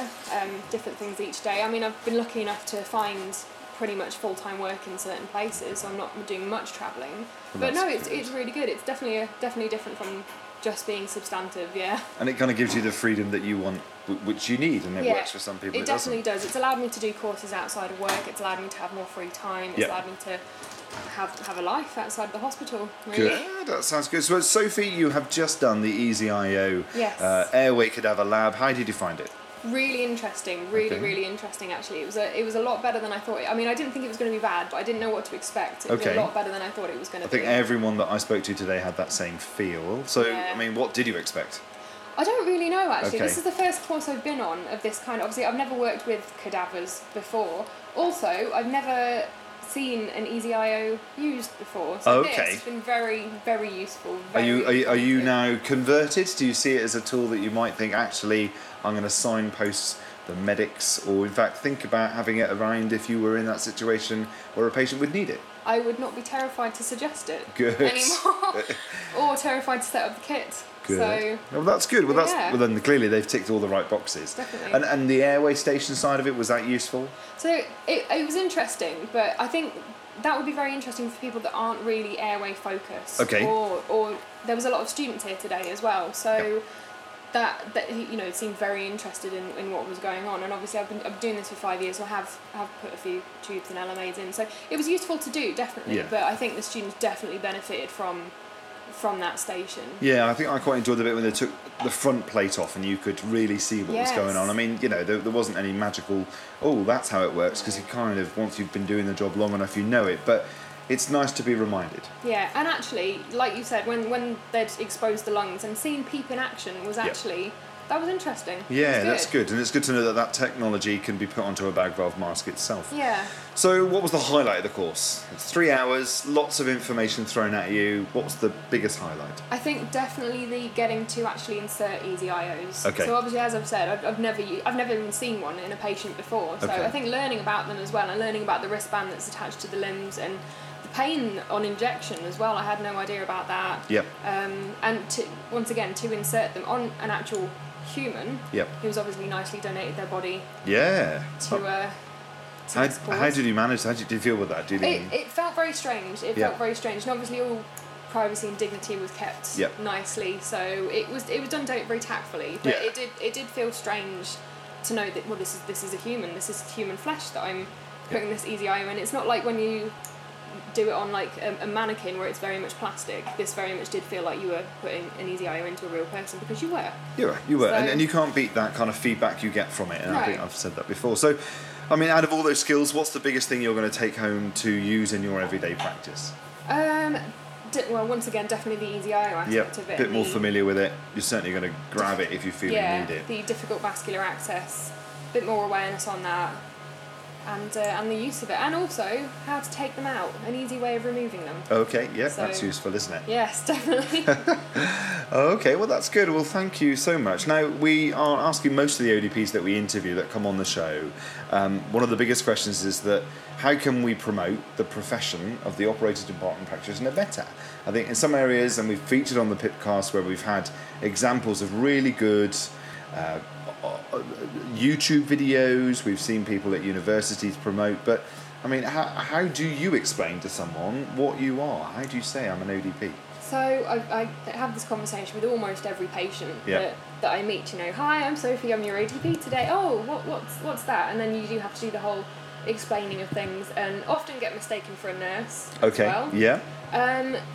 different things each day. I mean, I've been lucky enough to find pretty much full-time work in certain places, so I'm not doing much travelling. Well, but no, it's really good. It's definitely different from Just being substantive, yeah. And it kind of gives you the freedom that you want, which you need, and it works for some people. It definitely does. It's allowed me to do courses outside of work. It's allowed me to have more free time. It's allowed me to have a life outside the hospital. Really. Good. That sounds good. So, Sophie, you have just done the EZ-IO Airway Cadaver Lab. How did you find it? Really interesting. Really interesting, actually. It was a lot better than I thought. I mean, I didn't think it was going to be bad, but I didn't know what to expect. It was a lot better than I thought it was going to be. I think everyone that I spoke to today had that same feel. So, I mean, what did you expect? I don't really know, actually. This is the first course I've been on of this kind. Obviously, I've never worked with cadavers before. Also, I've never seen an EZ-IO used before, so it's been very, very useful. Are you now converted? Do you see it as a tool that you might think, actually, I'm going to signpost the medics, or in fact think about having it around if you were in that situation where a patient would need it? I would not be terrified to suggest it anymore, or terrified to set up the kit. Good. So, well, that's good. Well, that's then clearly they've ticked all the right boxes. Definitely. And the airway station side of it, was that useful? So it was interesting, but I think that would be very interesting for people that aren't really airway focused. Okay. Or there was a lot of students here today as well, so. Yep. That you know, seemed very interested in what was going on, and obviously I've been doing this for 5 years, so I have put a few tubes and LMAs in, so it was useful to do, definitely. Yeah. But I think the students definitely benefited from that station. Yeah, I think I quite enjoyed the bit when they took the front plate off and you could really see what was going on. I mean, you know, there wasn't any magical, oh, that's how it works, because you kind of, once you've been doing the job long enough, you know it, but it's nice to be reminded. Yeah, and actually, like you said, when they'd exposed the lungs and seeing PEEP in action was actually, that was interesting. Yeah, was good. That's good. And it's good to know that technology can be put onto a bag valve mask itself. Yeah. So what was the highlight of the course? It's 3 hours, lots of information thrown at you. What was the biggest highlight? I think definitely the getting to actually insert EZ-IOs. Okay. So obviously, as I've said, I've never even seen one in a patient before. So I think learning about them as well, and learning about the wristband that's attached to the limbs, and pain on injection as well. I had no idea about that. Yep. And once again to insert them on an actual human. Yep. Who's obviously nicely donated their body. Yeah. To how did you manage? How did you deal with that? It felt very strange. And obviously all privacy and dignity was kept nicely. So it was done very tactfully. But it did feel strange to know that this is a human. This is human flesh that I'm putting this EZ-IO in. It's not like when you do it on like a mannequin where it's very much plastic. This very much did feel like you were putting an EZ-IO into a real person, because you were so, and you can't beat that kind of feedback you get from it, and I think I've said that before. So I mean, out of all those skills, what's the biggest thing you're going to take home to use in your everyday practice? Well, once again, definitely the EZ-IO aspect of it. A bit more familiar with it. You're certainly going to grab it if you feel you need it. The difficult vascular access, a bit more awareness on that. And the use of it, and also how to take them out, an easy way of removing them. Okay, that's useful, isn't it? Yes, definitely. Okay, well, that's good. Well, thank you so much. Now, we are asking most of the ODPs that we interview that come on the show, one of the biggest questions is that how can we promote the profession of the operating department practitioner better? I think in some areas, and we've featured on the Pipcast where we've had examples of really good YouTube videos, we've seen people at universities promote, but I mean, how do you explain to someone what you are? How do you say I'm an ODP? So I have this conversation with almost every patient that I meet, you know, hi, I'm Sophie, I'm your ODP today. Oh, what's that? And then you do have to do the whole explaining of things, and often get mistaken for a nurse as well.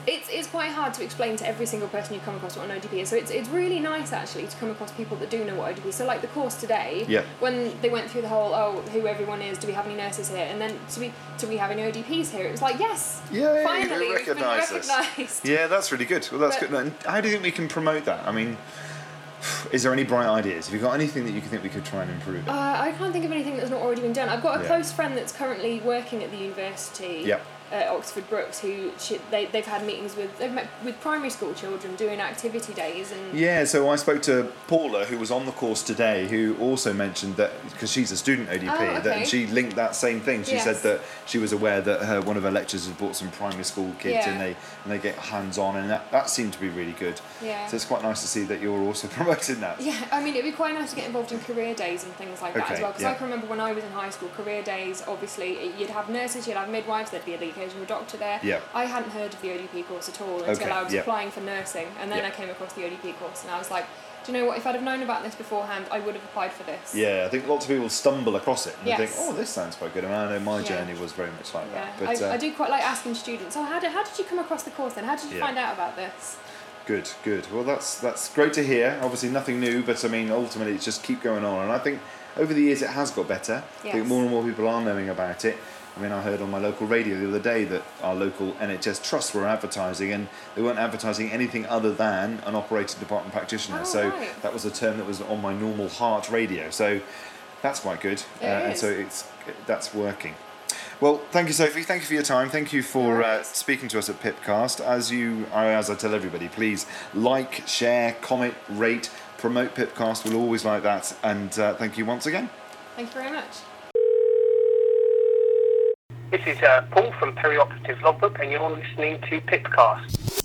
It's quite hard to explain to every single person you come across what an ODP is, so it's really nice actually to come across people that do know what ODP is. So like the course today, when they went through the whole, who everyone is, do we have any nurses here, and then do we have any ODPs here, it was like finally we've been recognised. That's really good. Well, that's good. And how do you think we can promote that? I mean, is there any bright ideas? Have you got anything that you think we could try and improve? I can't think of anything that's not already been done. I've got a close friend that's currently working at the university at Oxford Brookes, who they've had meetings with. They've met with primary school children doing activity days. And so I spoke to Paula, who was on the course today, who also mentioned that, because she's a student ODP, that she linked that same thing. She said that she was aware that one of her lecturers had brought some primary school kids and they get hands on, and that seemed to be really good. So it's quite nice to see that you're also promoting that. I mean, it'd be quite nice to get involved in career days and things like that as well, because I can remember when I was in high school, career days, obviously you'd have nurses, you'd have midwives, there'd be a lead occasional doctor there. Yep. I hadn't heard of the ODP course at all until I was applying for nursing, and then I came across the ODP course and I was like, do you know what, if I'd have known about this beforehand, I would have applied for this. Yeah, I think lots of people stumble across it and they think, oh, this sounds quite good. And I know my journey was very much like that. But I do quite like asking students, oh, how did you come across the course then? How did you find out about this? Good, good. Well, that's great to hear. Obviously nothing new, but I mean, ultimately it's just keep going on. And I think over the years it has got better. Yes. I think more and more people are knowing about it. I mean, I heard on my local radio the other day that our local NHS trusts were advertising, and they weren't advertising anything other than an operating department practitioner. That was a term that was on my normal heart radio. So that's quite good. And so that's working. Well, thank you, Sophie. Thank you for your time. Thank you for speaking to us at Pipcast. As I tell everybody, please like, share, comment, rate, promote Pipcast. We'll always like that. And thank you once again. Thank you very much. This is Paul from Perioperative Logbook, and you're listening to Pipcast.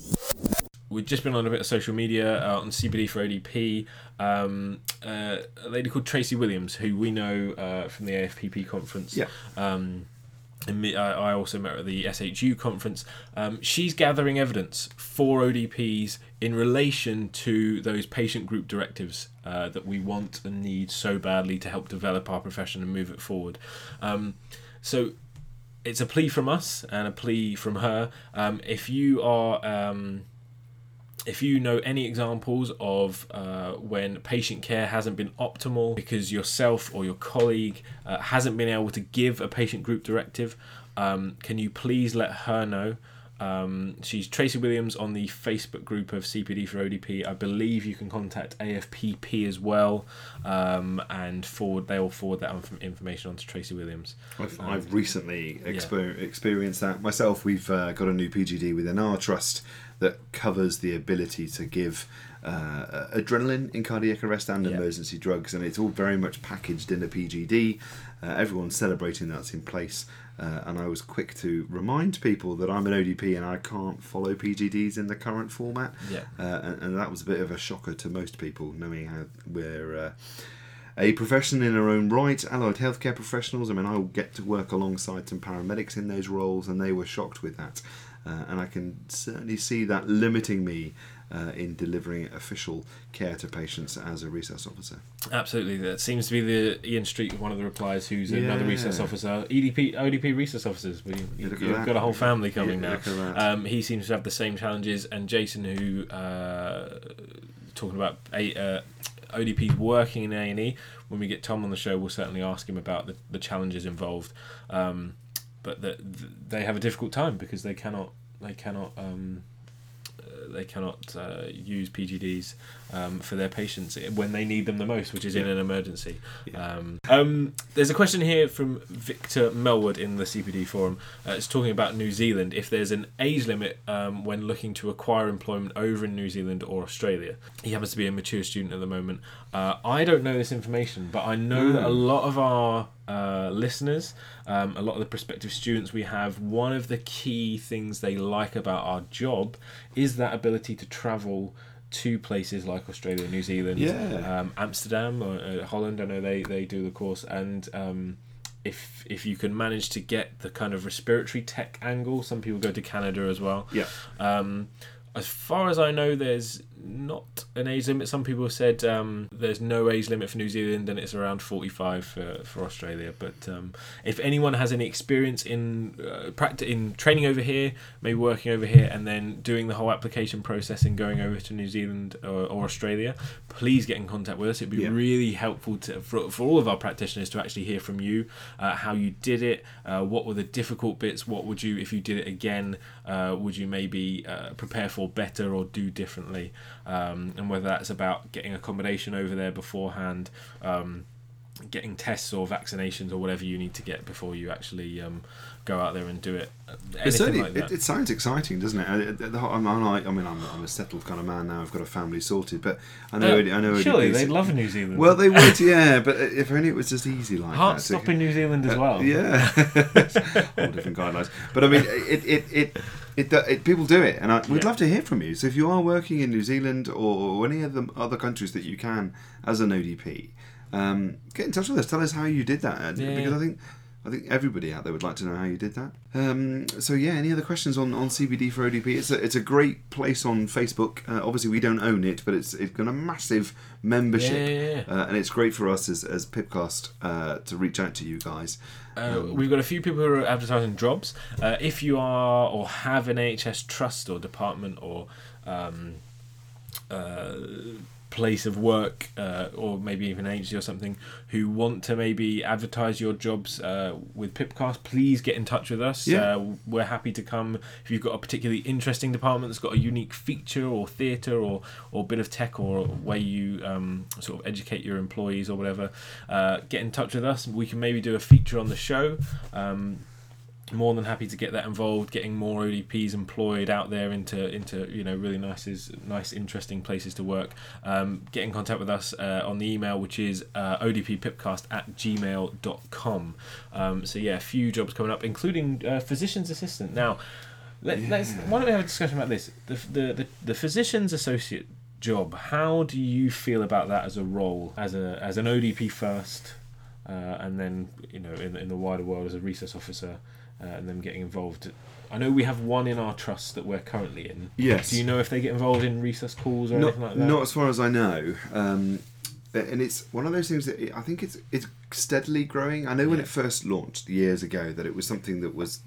We've just been on a bit of social media on CBD for ODP. A lady called Tracy Williams, who we know from the AFPP conference. Yeah. I also met her at the SHU conference. She's gathering evidence for ODPs in relation to those patient group directives that we want and need so badly to help develop our profession and move it forward. So it's a plea from us and a plea from her. If you know any examples of when patient care hasn't been optimal because yourself or your colleague hasn't been able to give a patient group directive, can you please let her know? She's Tracy Williams on the Facebook group of CPD for ODP. I believe you can contact AFPP as well, and they'll forward that information on to Tracy Williams. I've recently experienced that myself. We've got a new PGD within our trust that covers the ability to give adrenaline in cardiac arrest and emergency drugs, and it's all very much packaged in a PGD. Everyone's celebrating that's in place. And I was quick to remind people that I'm an ODP and I can't follow PGDs in the current format. Yeah. And that was a bit of a shocker to most people, knowing how we're a profession in our own right, allied healthcare professionals. I mean, I'll get to work alongside some paramedics in those roles, and they were shocked with that. And I can certainly see that limiting me in delivering official care to patients as a resource officer. Absolutely. That seems to be the Ian Street, one of the replies, who's another resource officer. ODP resource officers. You've got a whole family coming now. He seems to have the same challenges. And Jason, who talking about ODPs working in A&E, when we get Tom on the show, we'll certainly ask him about the challenges involved. But they have a difficult time because they cannot use PGDs for their patients when they need them the most, which is in an emergency. Yeah. There's a question here from Victor Melwood in the CPD forum. It's talking about New Zealand, if there's an age limit when looking to acquire employment over in New Zealand or Australia. He happens to be a mature student at the moment. I don't know this information, but I know that a lot of our listeners, a lot of the prospective students we have, one of the key things they like about our job is that ability to travel to places like Australia, New Zealand, Amsterdam or Holland. I know they do the course, and if you can manage to get the kind of respiratory tech angle, some people go to Canada as well. As far as I know, there's not an age limit. Some people have said there's no age limit for New Zealand, and it's around 45 for Australia. But if anyone has any experience in training over here, maybe working over here, and then doing the whole application process and going over to New Zealand or Australia, please get in contact with us. It'd be really helpful for all of our practitioners to actually hear from you, how you did it, what were the difficult bits, what would you, if you did it again, would you maybe prepare for better or do differently, and whether that's about getting accommodation over there beforehand, getting tests or vaccinations or whatever you need to get before you actually go out there and do it. It sounds exciting, doesn't it? I'm a settled kind of man now. I've got a family sorted, but I know. Surely they'd love New Zealand. Well, they would, but if only it was just easy like that. Heart-stopping New Zealand as well. All different guidelines. But I mean, people do it, and we'd love to hear from you. So if you are working in New Zealand or any of the other countries that you can as an ODP, get in touch with us. Tell us how you did that, because I think I think everybody out there would like to know how you did that. So yeah, any other questions on CBD for ODP? It's a great place on Facebook. Obviously, we don't own it, but it's got a massive membership, and it's great for us as Pipcast to reach out to you guys. We've got a few people who are advertising jobs. If you are or have an NHS trust or department or place of work or maybe even agency or something who want to maybe advertise your jobs with Pipcast, please get in touch with us. We're happy to come. If you've got a particularly interesting department that's got a unique feature or theatre or bit of tech or where you sort of educate your employees or whatever, get in touch with us. We can maybe do a feature on the show. More than happy to get that involved, getting more ODPs employed out there into you know really nice interesting places to work. Get in contact with us on the email, which is odppipcast@gmail.com. So yeah, a few jobs coming up, including physician's assistant. Now, why don't we have a discussion about this? The physician's associate job. How do you feel about that as a role, as an ODP first, and then you know in the wider world as a resource officer? And them getting involved. I know we have one in our trust that we're currently in. Yes. Do you know if they get involved in resus calls or anything like that? Not as far as I know. And it's one of those things that I think it's steadily growing. I know when it first launched years ago that it was something that was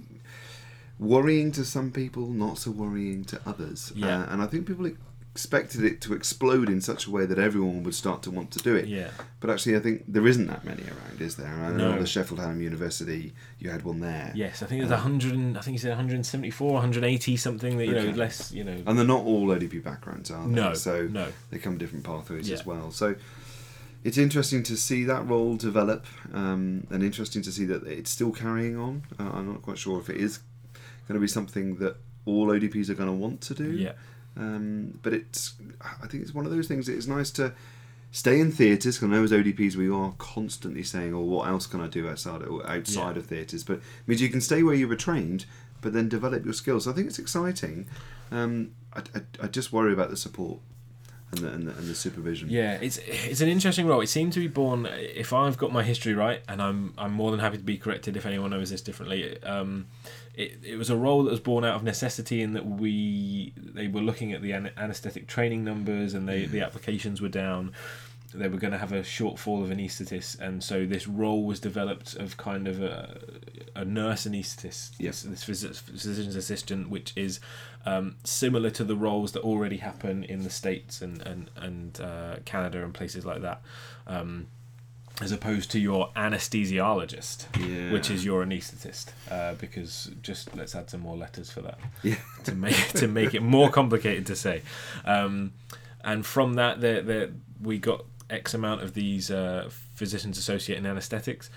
worrying to some people, not so worrying to others. Yeah. And I think people expected it to explode in such a way that everyone would start to want to do it. Yeah. But actually I think there isn't that many around, is there? I know the Sheffield Hallam University, you had one there. Yes, I think there's 174, 180 something that you know less, you know. And they're not all ODP backgrounds, are they? No. So they come different pathways as well. So it's interesting to see that role develop, and interesting to see that it's still carrying on. I'm not quite sure if it is going to be something that all ODPs are going to want to do. Yeah. But I think it's one of those things. It's nice to stay in theatres, because I know as ODPs we are constantly saying, "Oh, what else can I do outside of theatres?" But it means you can stay where you were trained, but then develop your skills. So I think it's exciting. I just worry about the support and the supervision. Yeah, it's an interesting role. It seemed to be born, if I've got my history right, and I'm more than happy to be corrected if anyone knows this differently. It was a role that was born out of necessity, in that they were looking at the anaesthetic training numbers, and the applications were down. They were going to have a shortfall of anaesthetists, and so this role was developed of kind of a nurse anaesthetist, this physician's assistant, which is similar to the roles that already happen in the States and Canada and places like that. As opposed to your anesthesiologist, which is your anaesthetist, because just let's add some more letters for that to make it more complicated to say. And from that, we got X amount of these physician's associate in anaesthetics,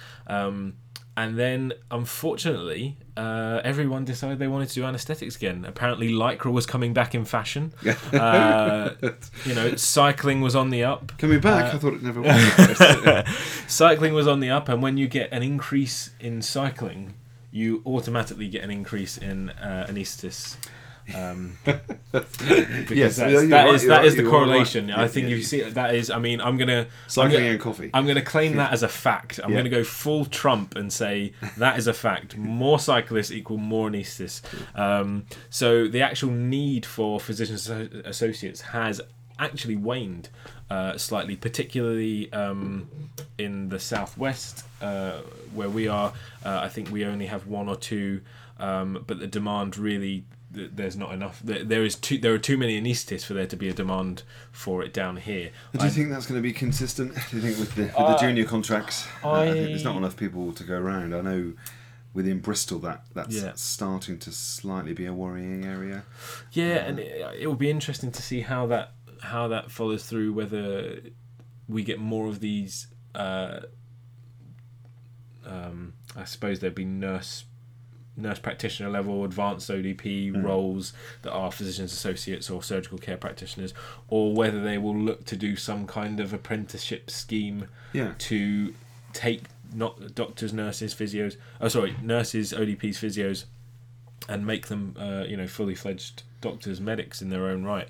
and then unfortunately, everyone decided they wanted to do anaesthetics again. Apparently, lycra was coming back in fashion. Cycling was on the up. Coming back? I thought it never was. Cycling was on the up, and when you get an increase in cycling, you automatically get an increase in anaesthetists. That is the correlation. Right. I think if you see that is, I mean, I'm going to claim that as a fact. I'm going to go full Trump and say that is a fact. More cyclists equal more anaesthetists. So the actual need for physicians associates has actually waned slightly, particularly in the southwest where we are. I think we only have one or two, but the demand really. There's not enough. There are too many anaesthetists for there to be a demand for it down here. Do you think that's going to be consistent? Do you think with the junior contracts? I think there's not enough people to go around. I know within Bristol that's starting to slightly be a worrying area. Yeah, and it will be interesting to see how that follows through. Whether we get more of these, I suppose there'd be nurse practitioner level, advanced ODP roles that are physician's associates or surgical care practitioners, or whether they will look to do some kind of apprenticeship scheme to take not doctors, nurses, ODPs, physios, and make them fully fledged doctors, medics in their own right.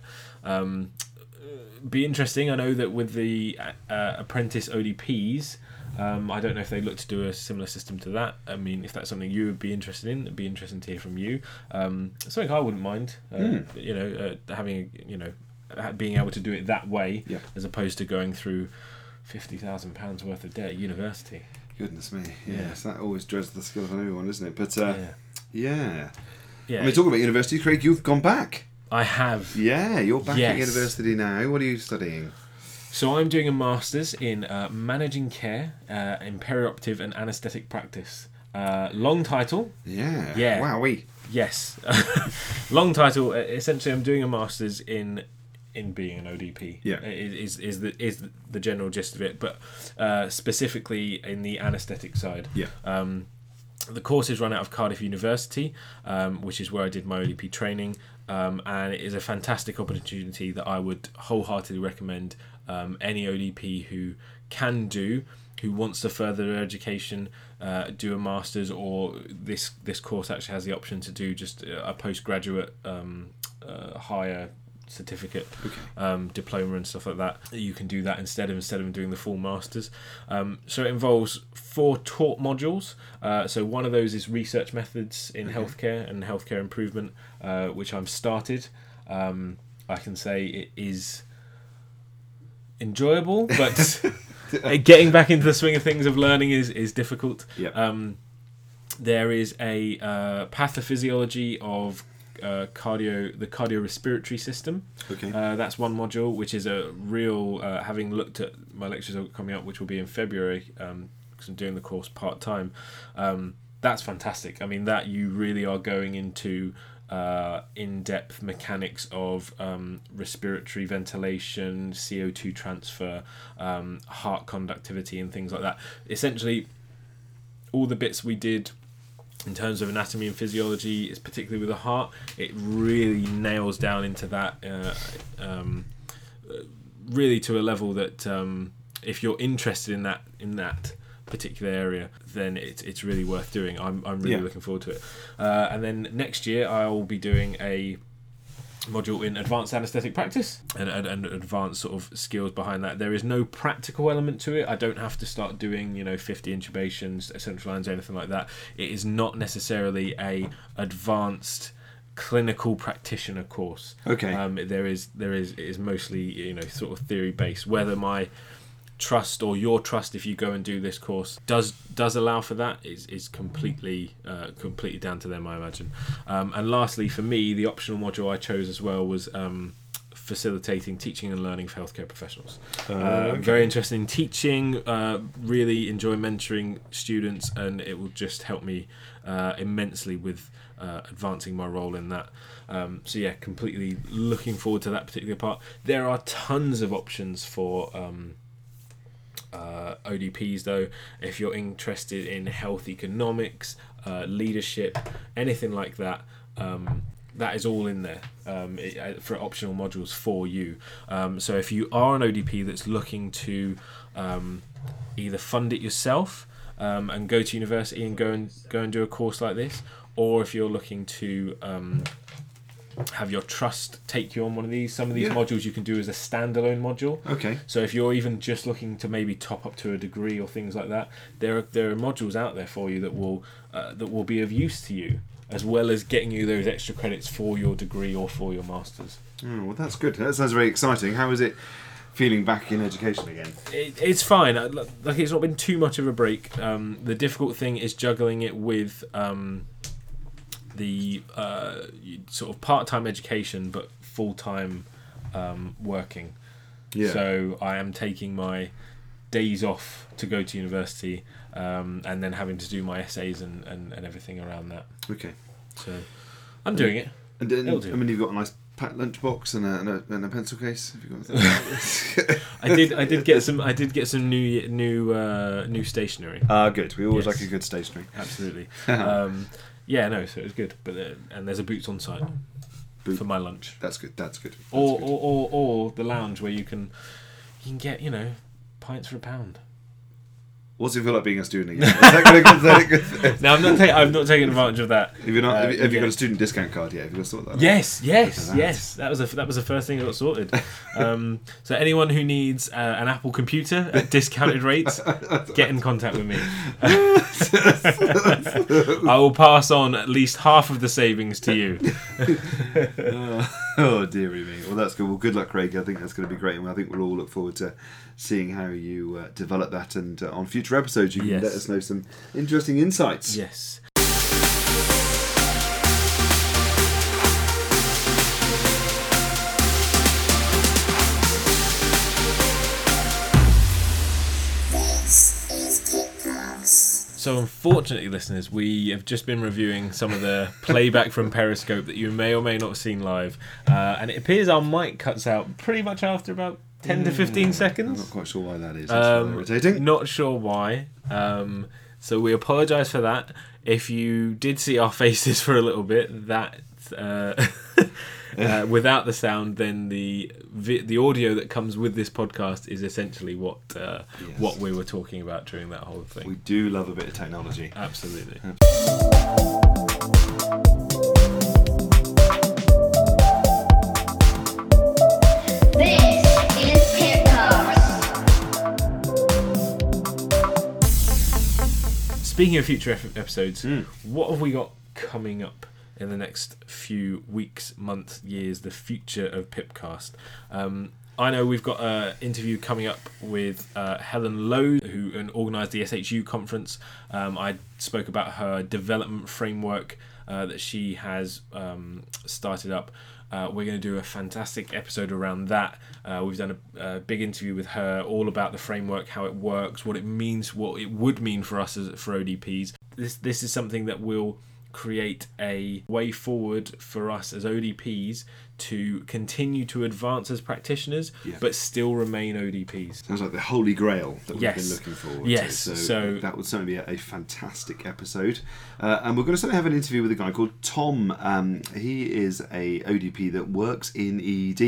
Be interesting. I know that with the apprentice ODPs. I don't know if they look to do a similar system to that. I mean, if that's something you would be interested in, it'd be interesting to hear from you. Something I wouldn't mind, you know, having, you know, being able to do it that way, as opposed to going through £50,000 worth of debt at university. Goodness me, yes, that always dreads the skill of everyone, isn't it? But I mean, talking about university, Craig, you've gone back. I have. Yeah, you're back at university now. What are you studying? So I'm doing a master's in managing care in perioperative and anaesthetic practice. Long title. Yeah. Wowee. Yes. Long title. Essentially, I'm doing a master's in being an ODP. Yeah. Is the general gist of it, but specifically in the anaesthetic side. Yeah. The course is run out of Cardiff University, which is where I did my ODP training, and it is a fantastic opportunity that I would wholeheartedly recommend any ODP who can do, who wants to further their education, do a master's, or this course actually has the option to do just a postgraduate higher certificate, diploma and stuff like that. You can do that instead of doing the full masters. So it involves 4 taught modules. So one of those is research methods in healthcare and healthcare improvement, which I've started. I can say it is enjoyable, but getting back into the swing of things of learning is difficult. Yep. There is a pathophysiology of the cardiorespiratory system. That's one module, which is a real, having looked at my lectures coming up, which will be in February, because I'm doing the course part-time. That's fantastic. I mean, that you really are going into in-depth mechanics of respiratory ventilation, CO2 transfer, heart conductivity and things like that. Essentially, all the bits we did in terms of anatomy and physiology, it's particularly with the heart, it really nails down into that, really to a level that if you're interested in that particular area, then it's really worth doing. I'm really looking forward to it. And then next year I'll be doing a module in advanced anaesthetic practice and advanced sort of skills behind that. There is no practical element to it. I don't have to start doing 50 intubations, central lines, anything like that. It is not necessarily a advanced clinical practitioner course. It is mostly sort of theory based. Whether my trust or your trust, if you go and do this course, does allow for that is completely down to them, I imagine. And lastly, for me, the optional module I chose as well was facilitating teaching and learning for healthcare professionals. Very interested in teaching, really enjoy mentoring students, and it will just help me immensely with advancing my role in that. Completely looking forward to that particular part. There are tons of options for ODPs though. If you're interested in health economics, leadership, anything like that, that is all in there for optional modules for you. So if you are an ODP that's looking to either fund it yourself and go to university and go and do a course like this, or if you're looking to have your trust take you on one of these. Some of these modules you can do as a standalone module. Okay. So if you're even just looking to maybe top up to a degree or things like that, there are modules out there for you that will be of use to you, as well as getting you those extra credits for your degree or for your masters. Well, that's good. That sounds very exciting. How is it feeling back in education again? It's fine. Like, it's not been too much of a break. The difficult thing is juggling it with the sort of part-time education but full-time working. So I am taking my days off to go to university, and then having to do my essays and everything around that. So I'm doing it. And you've got a nice packed lunchbox and a pencil case. Have you got that? I did get some new stationery. Good. We always like a good stationery. Absolutely. So it was good. But and there's a Boots on site for my lunch. That's good. Or the lounge where you can get pints for £1. What's it feel like being a student again? Is that good? Is that good? No, I'm not taking advantage of that. Have you not? Have you got a student discount card yet? Have you got to sort that out? Yes. That was the first thing I got sorted. So anyone who needs an Apple computer at discounted rates, get in contact with me. I will pass on at least half of the savings to you. Oh dearie me. Well, that's good. Well, good luck, Craig. I think that's going to be great, and I think we'll all look forward to seeing how you develop that, and on future episodes you can let us know some interesting insights. Yes. So unfortunately, listeners, we have just been reviewing some of the playback from Periscope that you may or may not have seen live, and it appears our mic cuts out pretty much after about 10 to 15 seconds. I'm not quite sure why that is. That's irritating. Not sure why. So we apologise for that. If you did see our faces for a little bit, that without the sound, then the audio that comes with this podcast is essentially what we were talking about during that whole thing. We do love a bit of technology. Absolutely. Speaking of future episodes, what have we got coming up in the next few weeks, months, years, the future of Pipcast? I know we've got an interview coming up with Helen Lowe, who organised the SHU conference. I spoke about her development framework that she has started up. We're going to do a fantastic episode around that. We've done a big interview with her all about the framework, how it works, what it means, what it would mean for us for ODPs. This is something that will create a way forward for us as ODPs to continue to advance as practitioners, but still remain ODPs. Sounds like the holy grail that we've been looking forward to. So that would certainly be a fantastic episode. And we're going to certainly have an interview with a guy called Tom. He is a ODP that works in ED.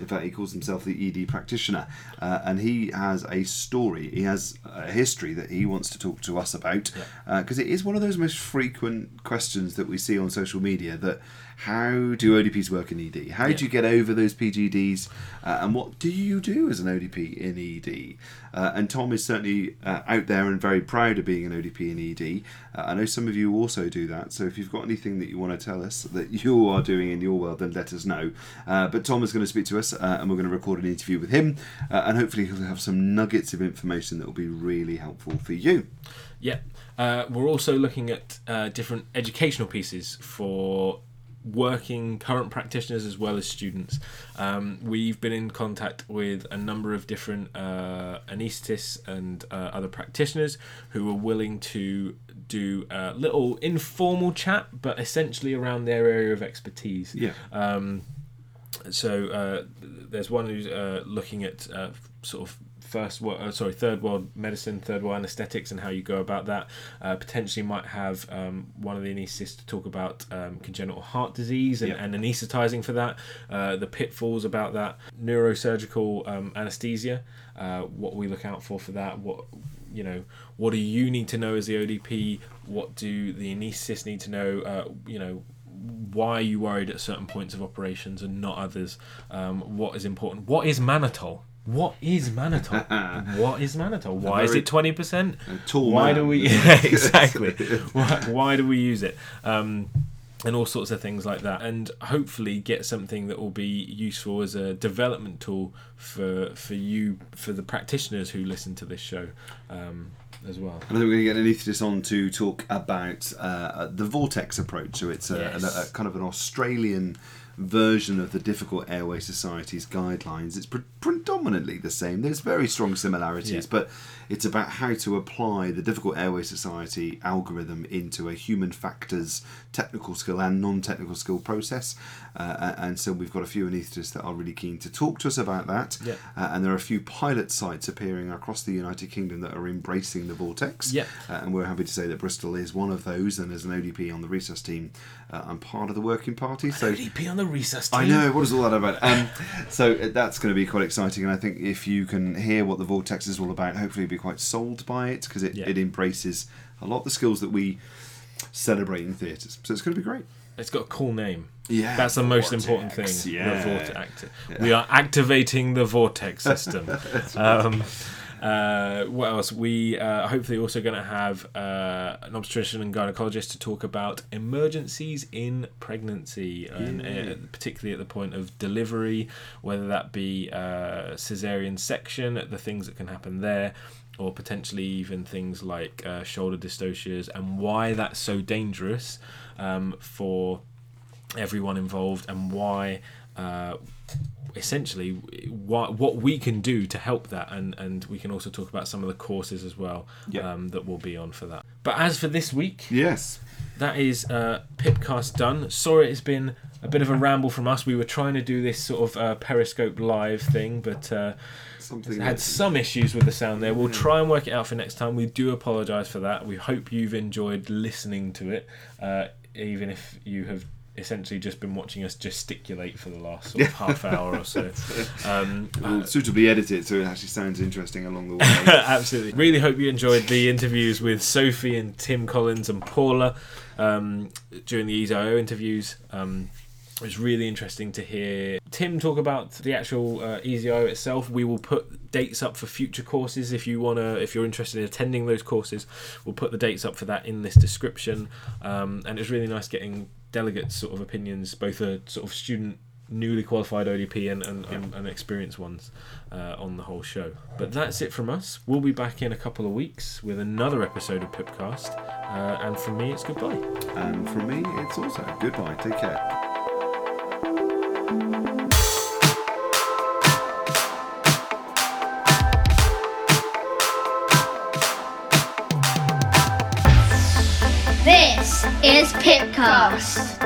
In fact, he calls himself the ED practitioner. And he has a story, he has a history that he wants to talk to us about. Because it is one of those most frequent questions that we see on social media, that how do ODPs work in ED? How do you get over those PGDs? And what do you do as an ODP in ED? And Tom is certainly out there and very proud of being an ODP in ED. I know some of you also do that. So if you've got anything that you want to tell us that you are doing in your world, then let us know. But Tom is going to speak to us, and we're going to record an interview with him. And hopefully he'll have some nuggets of information that will be really helpful for you. Yeah. We're also looking at different educational pieces for working current practitioners as well as students. We've been in contact with a number of different anaesthetists and other practitioners who are willing to do a little informal chat, but essentially around their area of expertise. So there's one who's looking at sort of third world medicine, third world anaesthetics, and how you go about that. Potentially might have one of the anaesthetists to talk about congenital heart disease and anaesthetising for that, the pitfalls about that, neurosurgical anaesthesia, what we look out for that, what do you need to know as the ODP, what do the anaesthetists need to know, why are you worried at certain points of operations and not others, what is important, what is mannitol? What is mannitol? Why is it 20%? Why do we use it? And all sorts of things like that. And hopefully get something that will be useful as a development tool for you, for the practitioners who listen to this show. As well. And I think we're going to get an anaesthetist on to talk about the Vortex approach. So it's a kind of an Australian version of the Difficult Airway Society's guidelines. It's predominantly the same. There's very strong similarities, but it's about how to apply the Difficult Airway Society algorithm into a human factors technical skill and non-technical skill process. And so we've got a few anaesthetists that are really keen to talk to us about that. Yeah. And there are a few pilot sites appearing across the United Kingdom that are embracing the Vortex. Yeah. And we're happy to say that Bristol is one of those. And as an ODP on the research team, I'm part of the working party. So ODP on the recess team. I know, what is all that about? So that's going to be quite exciting, and I think if you can hear what the Vortex is all about, hopefully you'll be quite sold by it, because it embraces a lot of the skills that we celebrate in theatres. So it's going to be great. It's got a cool name. Yeah, that's the most important thing. Yeah. The vortex. Yeah. We are activating the vortex system. What else? We hopefully also going to have an obstetrician and gynecologist to talk about emergencies in pregnancy, and particularly at the point of delivery, whether that be cesarean section, the things that can happen there, or potentially even things like shoulder dystocias, and why that's so dangerous for everyone involved, and why essentially what we can do to help that, and we can also talk about some of the courses as well that will be on for that. But as for this week, yes, that is Pipcast done. Sorry it's been a bit of a ramble from us. We were trying to do this sort of Periscope live thing, but had some issues with the sound there. We'll try and work it out for next time. We do apologise for that. We hope you've enjoyed listening to it, even if you have essentially just been watching us gesticulate for the last sort of half hour or so. We'll suitably edit it so it actually sounds interesting along the way. Absolutely. Really hope you enjoyed the interviews with Sophie and Tim Collins and Paula during the EZ-IO interviews. It was really interesting to hear Tim talk about the actual EZ-IO itself. We will put dates up for future courses if you're interested in attending those courses. We'll put the dates up for that in this description. And it was really nice getting delegates' sort of opinions, both a sort of student, newly qualified ODP and experienced ones on the whole show. But that's it from us. We'll be back in a couple of weeks with another episode of Pipcast. And from me, it's goodbye. And from me, it's also goodbye. Take care. This is Pipcast.